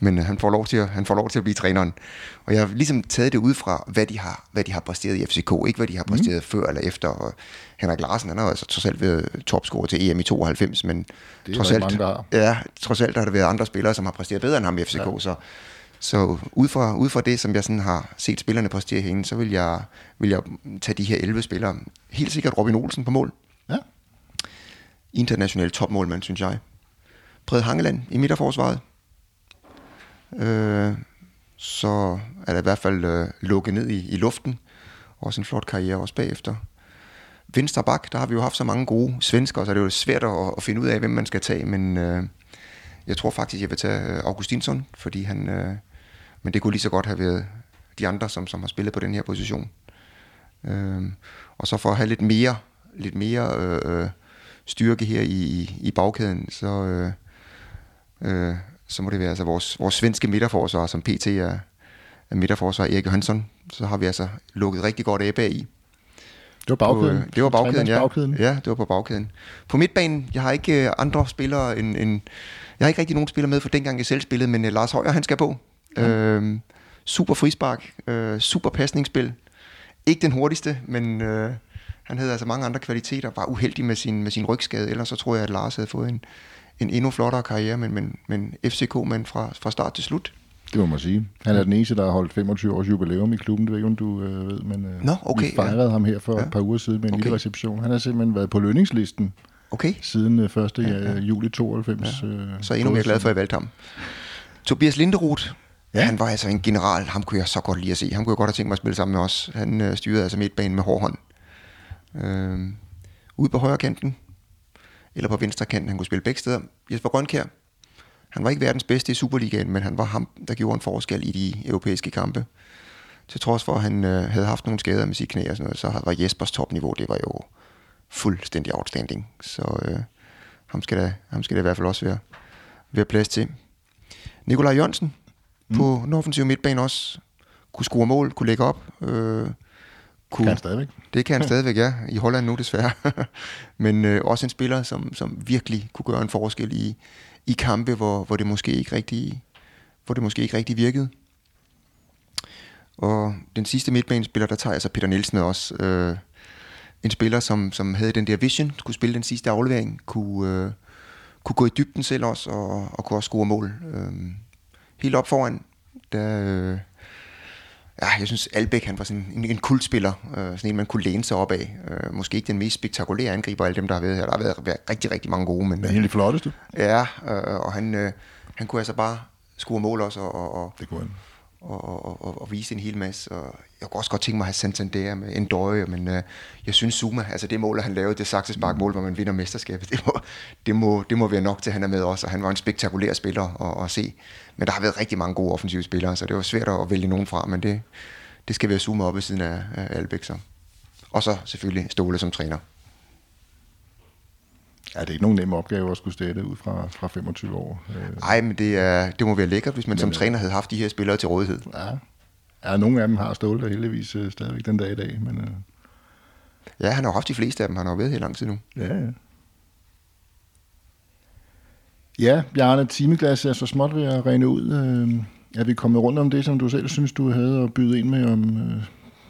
men øh, han, får lov til at, han får lov til at blive træneren. Og jeg har ligesom taget det ud fra, hvad de har, hvad de har præsteret i F C K, ikke hvad de har præsteret mm. før eller efter. Og Henrik Larsen, han har altså trods alt været topscorer til E M i tooghalvfems, men trods alt, mange, der ja, trods alt har der været andre spillere, som har præsteret bedre end ham i F C K, ja. så... Så ud fra, ud fra det, som jeg sådan har set spillerne præstere herinde, så vil jeg, vil jeg tage de her elleve spillere. Helt sikkert Robin Olsen på mål. Ja. International topmålmand, synes jeg. Brede Hangeland i midterforsvaret. Øh, så er der i hvert fald øh, lukket ned i, i luften. Også en flot karriere også bagefter. Venstre bak, der har vi jo haft så mange gode svenskere, så det er jo svært at, at finde ud af, hvem man skal tage, men øh, jeg tror faktisk, jeg vil tage Augustinsson, fordi han, øh, men det kunne lige så godt have været de andre, som, som har spillet på den her position. Øh, og så for at have lidt mere, lidt mere øh, styrke her i, i, i bagkæden, så, øh, øh, så må det være altså vores, vores svenske midterforsvar, som P T er, er midterforsvar Erik Johansson, så har vi altså lukket rigtig godt af bag i. Det var bagkæden. På, øh, det var bagkæden, ja. bagkæden, ja. det var på bagkæden. På midtbanen, jeg har ikke øh, andre spillere end, end... Jeg har ikke rigtig nogen spillere med, for dengang jeg selv spillede, men øh, Lars Højer, han skal på. Mm. Øh, super frispark, øh, super pasningsspil. Ikke den hurtigste, men øh, han havde altså mange andre kvaliteter. Var uheldig med sin, med sin rygskade, ellers så tror jeg, at Lars havde fået en, en endnu flottere karriere, men, men, men F C K-mand fra, fra start til slut. Det må man sige. Han er den eneste, der har holdt femogtyve års jubilæum i klubben. Det ved ikke, du øh, ved, men øh, Nå, okay, vi fejrede ja. ham her for ja. et par uger siden med en okay. lille reception. Han har simpelthen været på lønningslisten okay. siden øh, første ja, ja. juli tooghalvfems. Ja. Øh, så endnu mere glad for, at jeg valgte ham. Tobias Linderoth, ja. han var altså en general. Ham kunne jeg så godt lide at se. Han kunne jeg godt have tænkt mig at spille sammen med os. Han øh, styrede altså midtbanen med hård hånd. Øh, ude på højre kanten, eller på venstre kanten. Han kunne spille begge steder. Jesper Grønkjær. Han var ikke verdens bedste i Superligaen, men han var ham, der gjorde en forskel i de europæiske kampe. Til trods for, at han øh, havde haft nogle skader med sit knæ og sådan noget, så var Jespers topniveau, det var jo fuldstændig outstanding. Så øh, ham, skal der, ham skal der i hvert fald også være, være plads til. Nikolaj Jørgensen mm. på den offensive midtbane også. Kunne score mål, kunne lægge op. Øh, kunne, kan han stadigvæk. Det kan han stadigvæk, ja. I Holland nu desværre. men øh, også en spiller, som, som virkelig kunne gøre en forskel i... i kampe, hvor, hvor det måske ikke rigtig hvor det måske ikke rigtig virkede. Og den sidste midtbanespiller, der tager jeg så Peter Nielsen også. Øh, en spiller, som, som havde den der vision, kunne spille den sidste aflevering, kunne, øh, kunne gå i dybden selv også, og, og kunne også score mål. Øh, helt op foran, der... Øh, ja, jeg synes, Albeck, han var sådan en, en kultspiller, øh, sådan en, man kunne læne sig op af. Øh, måske ikke den mest spektakulære angriber af alle dem, der har været her. Der har været, været rigtig, rigtig mange gode. Men, det er helt flotteste. Ja, øh, og han, øh, han kunne altså bare score mål også, og, og, det kunne han. Og, og, og, og, og vise en hel masse. Og jeg kunne også godt tænke mig at have Santander med en døje, men øh, jeg synes Zuma, altså det mål, han lavede, det saksesparkmål, hvor man vinder mesterskabet, det må, det, må, det må være nok til, han er med også. Og han var en spektakulær spiller at, at se. Men der har været rigtig mange gode offensive spillere, så det var svært at vælge nogen fra, men det, det skal være Zuma op ved siden af, af Albeck så. Og så selvfølgelig Ståle som træner. Ja, det er ikke nogen nem opgave at skulle stætte ud fra, fra femogtyve år. Nej, men det, er, det må være lækkert, hvis man som ja, træner havde haft de her spillere til rådighed. Ja, ja, nogle af dem har Ståle heldigvis øh, stadigvæk den dag i dag. Men, øh... ja, han har haft de fleste af dem, han har været her lang tid nu. Ja, ja. Ja, Bjarne, timeglas er så småt ved at rene ud. Er vi kommet rundt om det, som du selv synes, du havde at byde ind med om... Øh...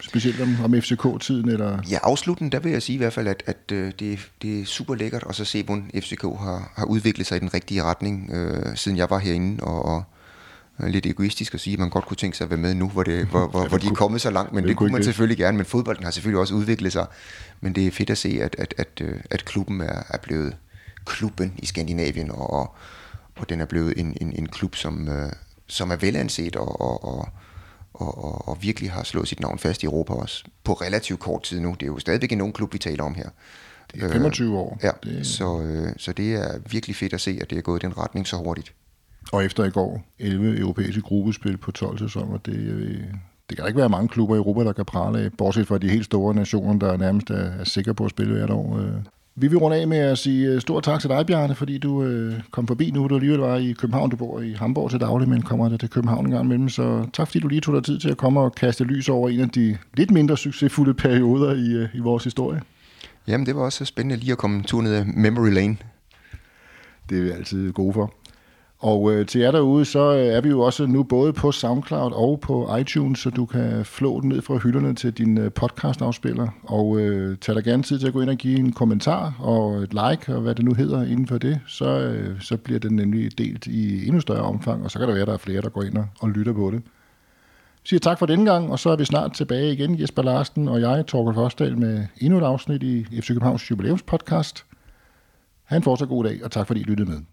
Specielt om, om F C K-tiden, eller? Ja, afslutten, der vil jeg sige i hvert fald, at, at øh, det, det er super lækkert at så se, hvordan F C K har, har udviklet sig i den rigtige retning, øh, siden jeg var herinde, og, og lidt egoistisk at sige, at man godt kunne tænke sig at være med nu, hvor, det, hvor, hvor, ja, hvor de er kommet så langt, men det, det kunne man det. selvfølgelig gerne, men fodbolden har selvfølgelig også udviklet sig, men det er fedt at se, at, at, at, at klubben er, er blevet klubben i Skandinavien, og, og, og den er blevet en, en, en klub, som, øh, som er velanset, og, og, og Og, og, og virkelig har slået sit navn fast i Europa også, på relativt kort tid nu. Det er jo stadigvæk en ung klub, vi taler om her. Det er femogtyve år. Ja, det... Så, øh, så det er virkelig fedt at se, at det er gået i den retning så hurtigt. Og efter i går, elleve europæiske gruppespil på tolv sæsoner, det, øh, det kan ikke være mange klubber i Europa, der kan prale af, bortset fra de helt store nationer, der nærmest er, er sikre på at spille hvert år. Øh. Vi vil runde af med at sige stor tak til dig, Bjarne, fordi du øh, kom forbi nu. Du alligevel var i København, du bor i Hamborg til daglig, men kommer der til København en gang imellem. Så tak, fordi du lige tog dig tid til at komme og kaste lys over en af de lidt mindre succesfulde perioder i, øh, i vores historie. Jamen, det var også spændende lige at komme en tur ned ad memory lane. Det er vi altid gode for. Og øh, til jer derude, så er vi jo også nu både på SoundCloud og på iTunes, så du kan flå den ned fra hylderne til din øh, podcastafspiller. Og øh, tag dig gerne tid til at gå ind og give en kommentar og et like, og hvad det nu hedder inden for det, så, øh, så bliver den nemlig delt i endnu større omfang, og så kan der være, at der er flere, der går ind og, og lytter på det. Jeg siger tak for denne gang, og så er vi snart tilbage igen, Jesper Larsen og jeg, Torkel Forsdal, med endnu et afsnit i F C Københavns jubilæumspodcast. Ha' en fortsat god dag, og tak fordi I lyttede med.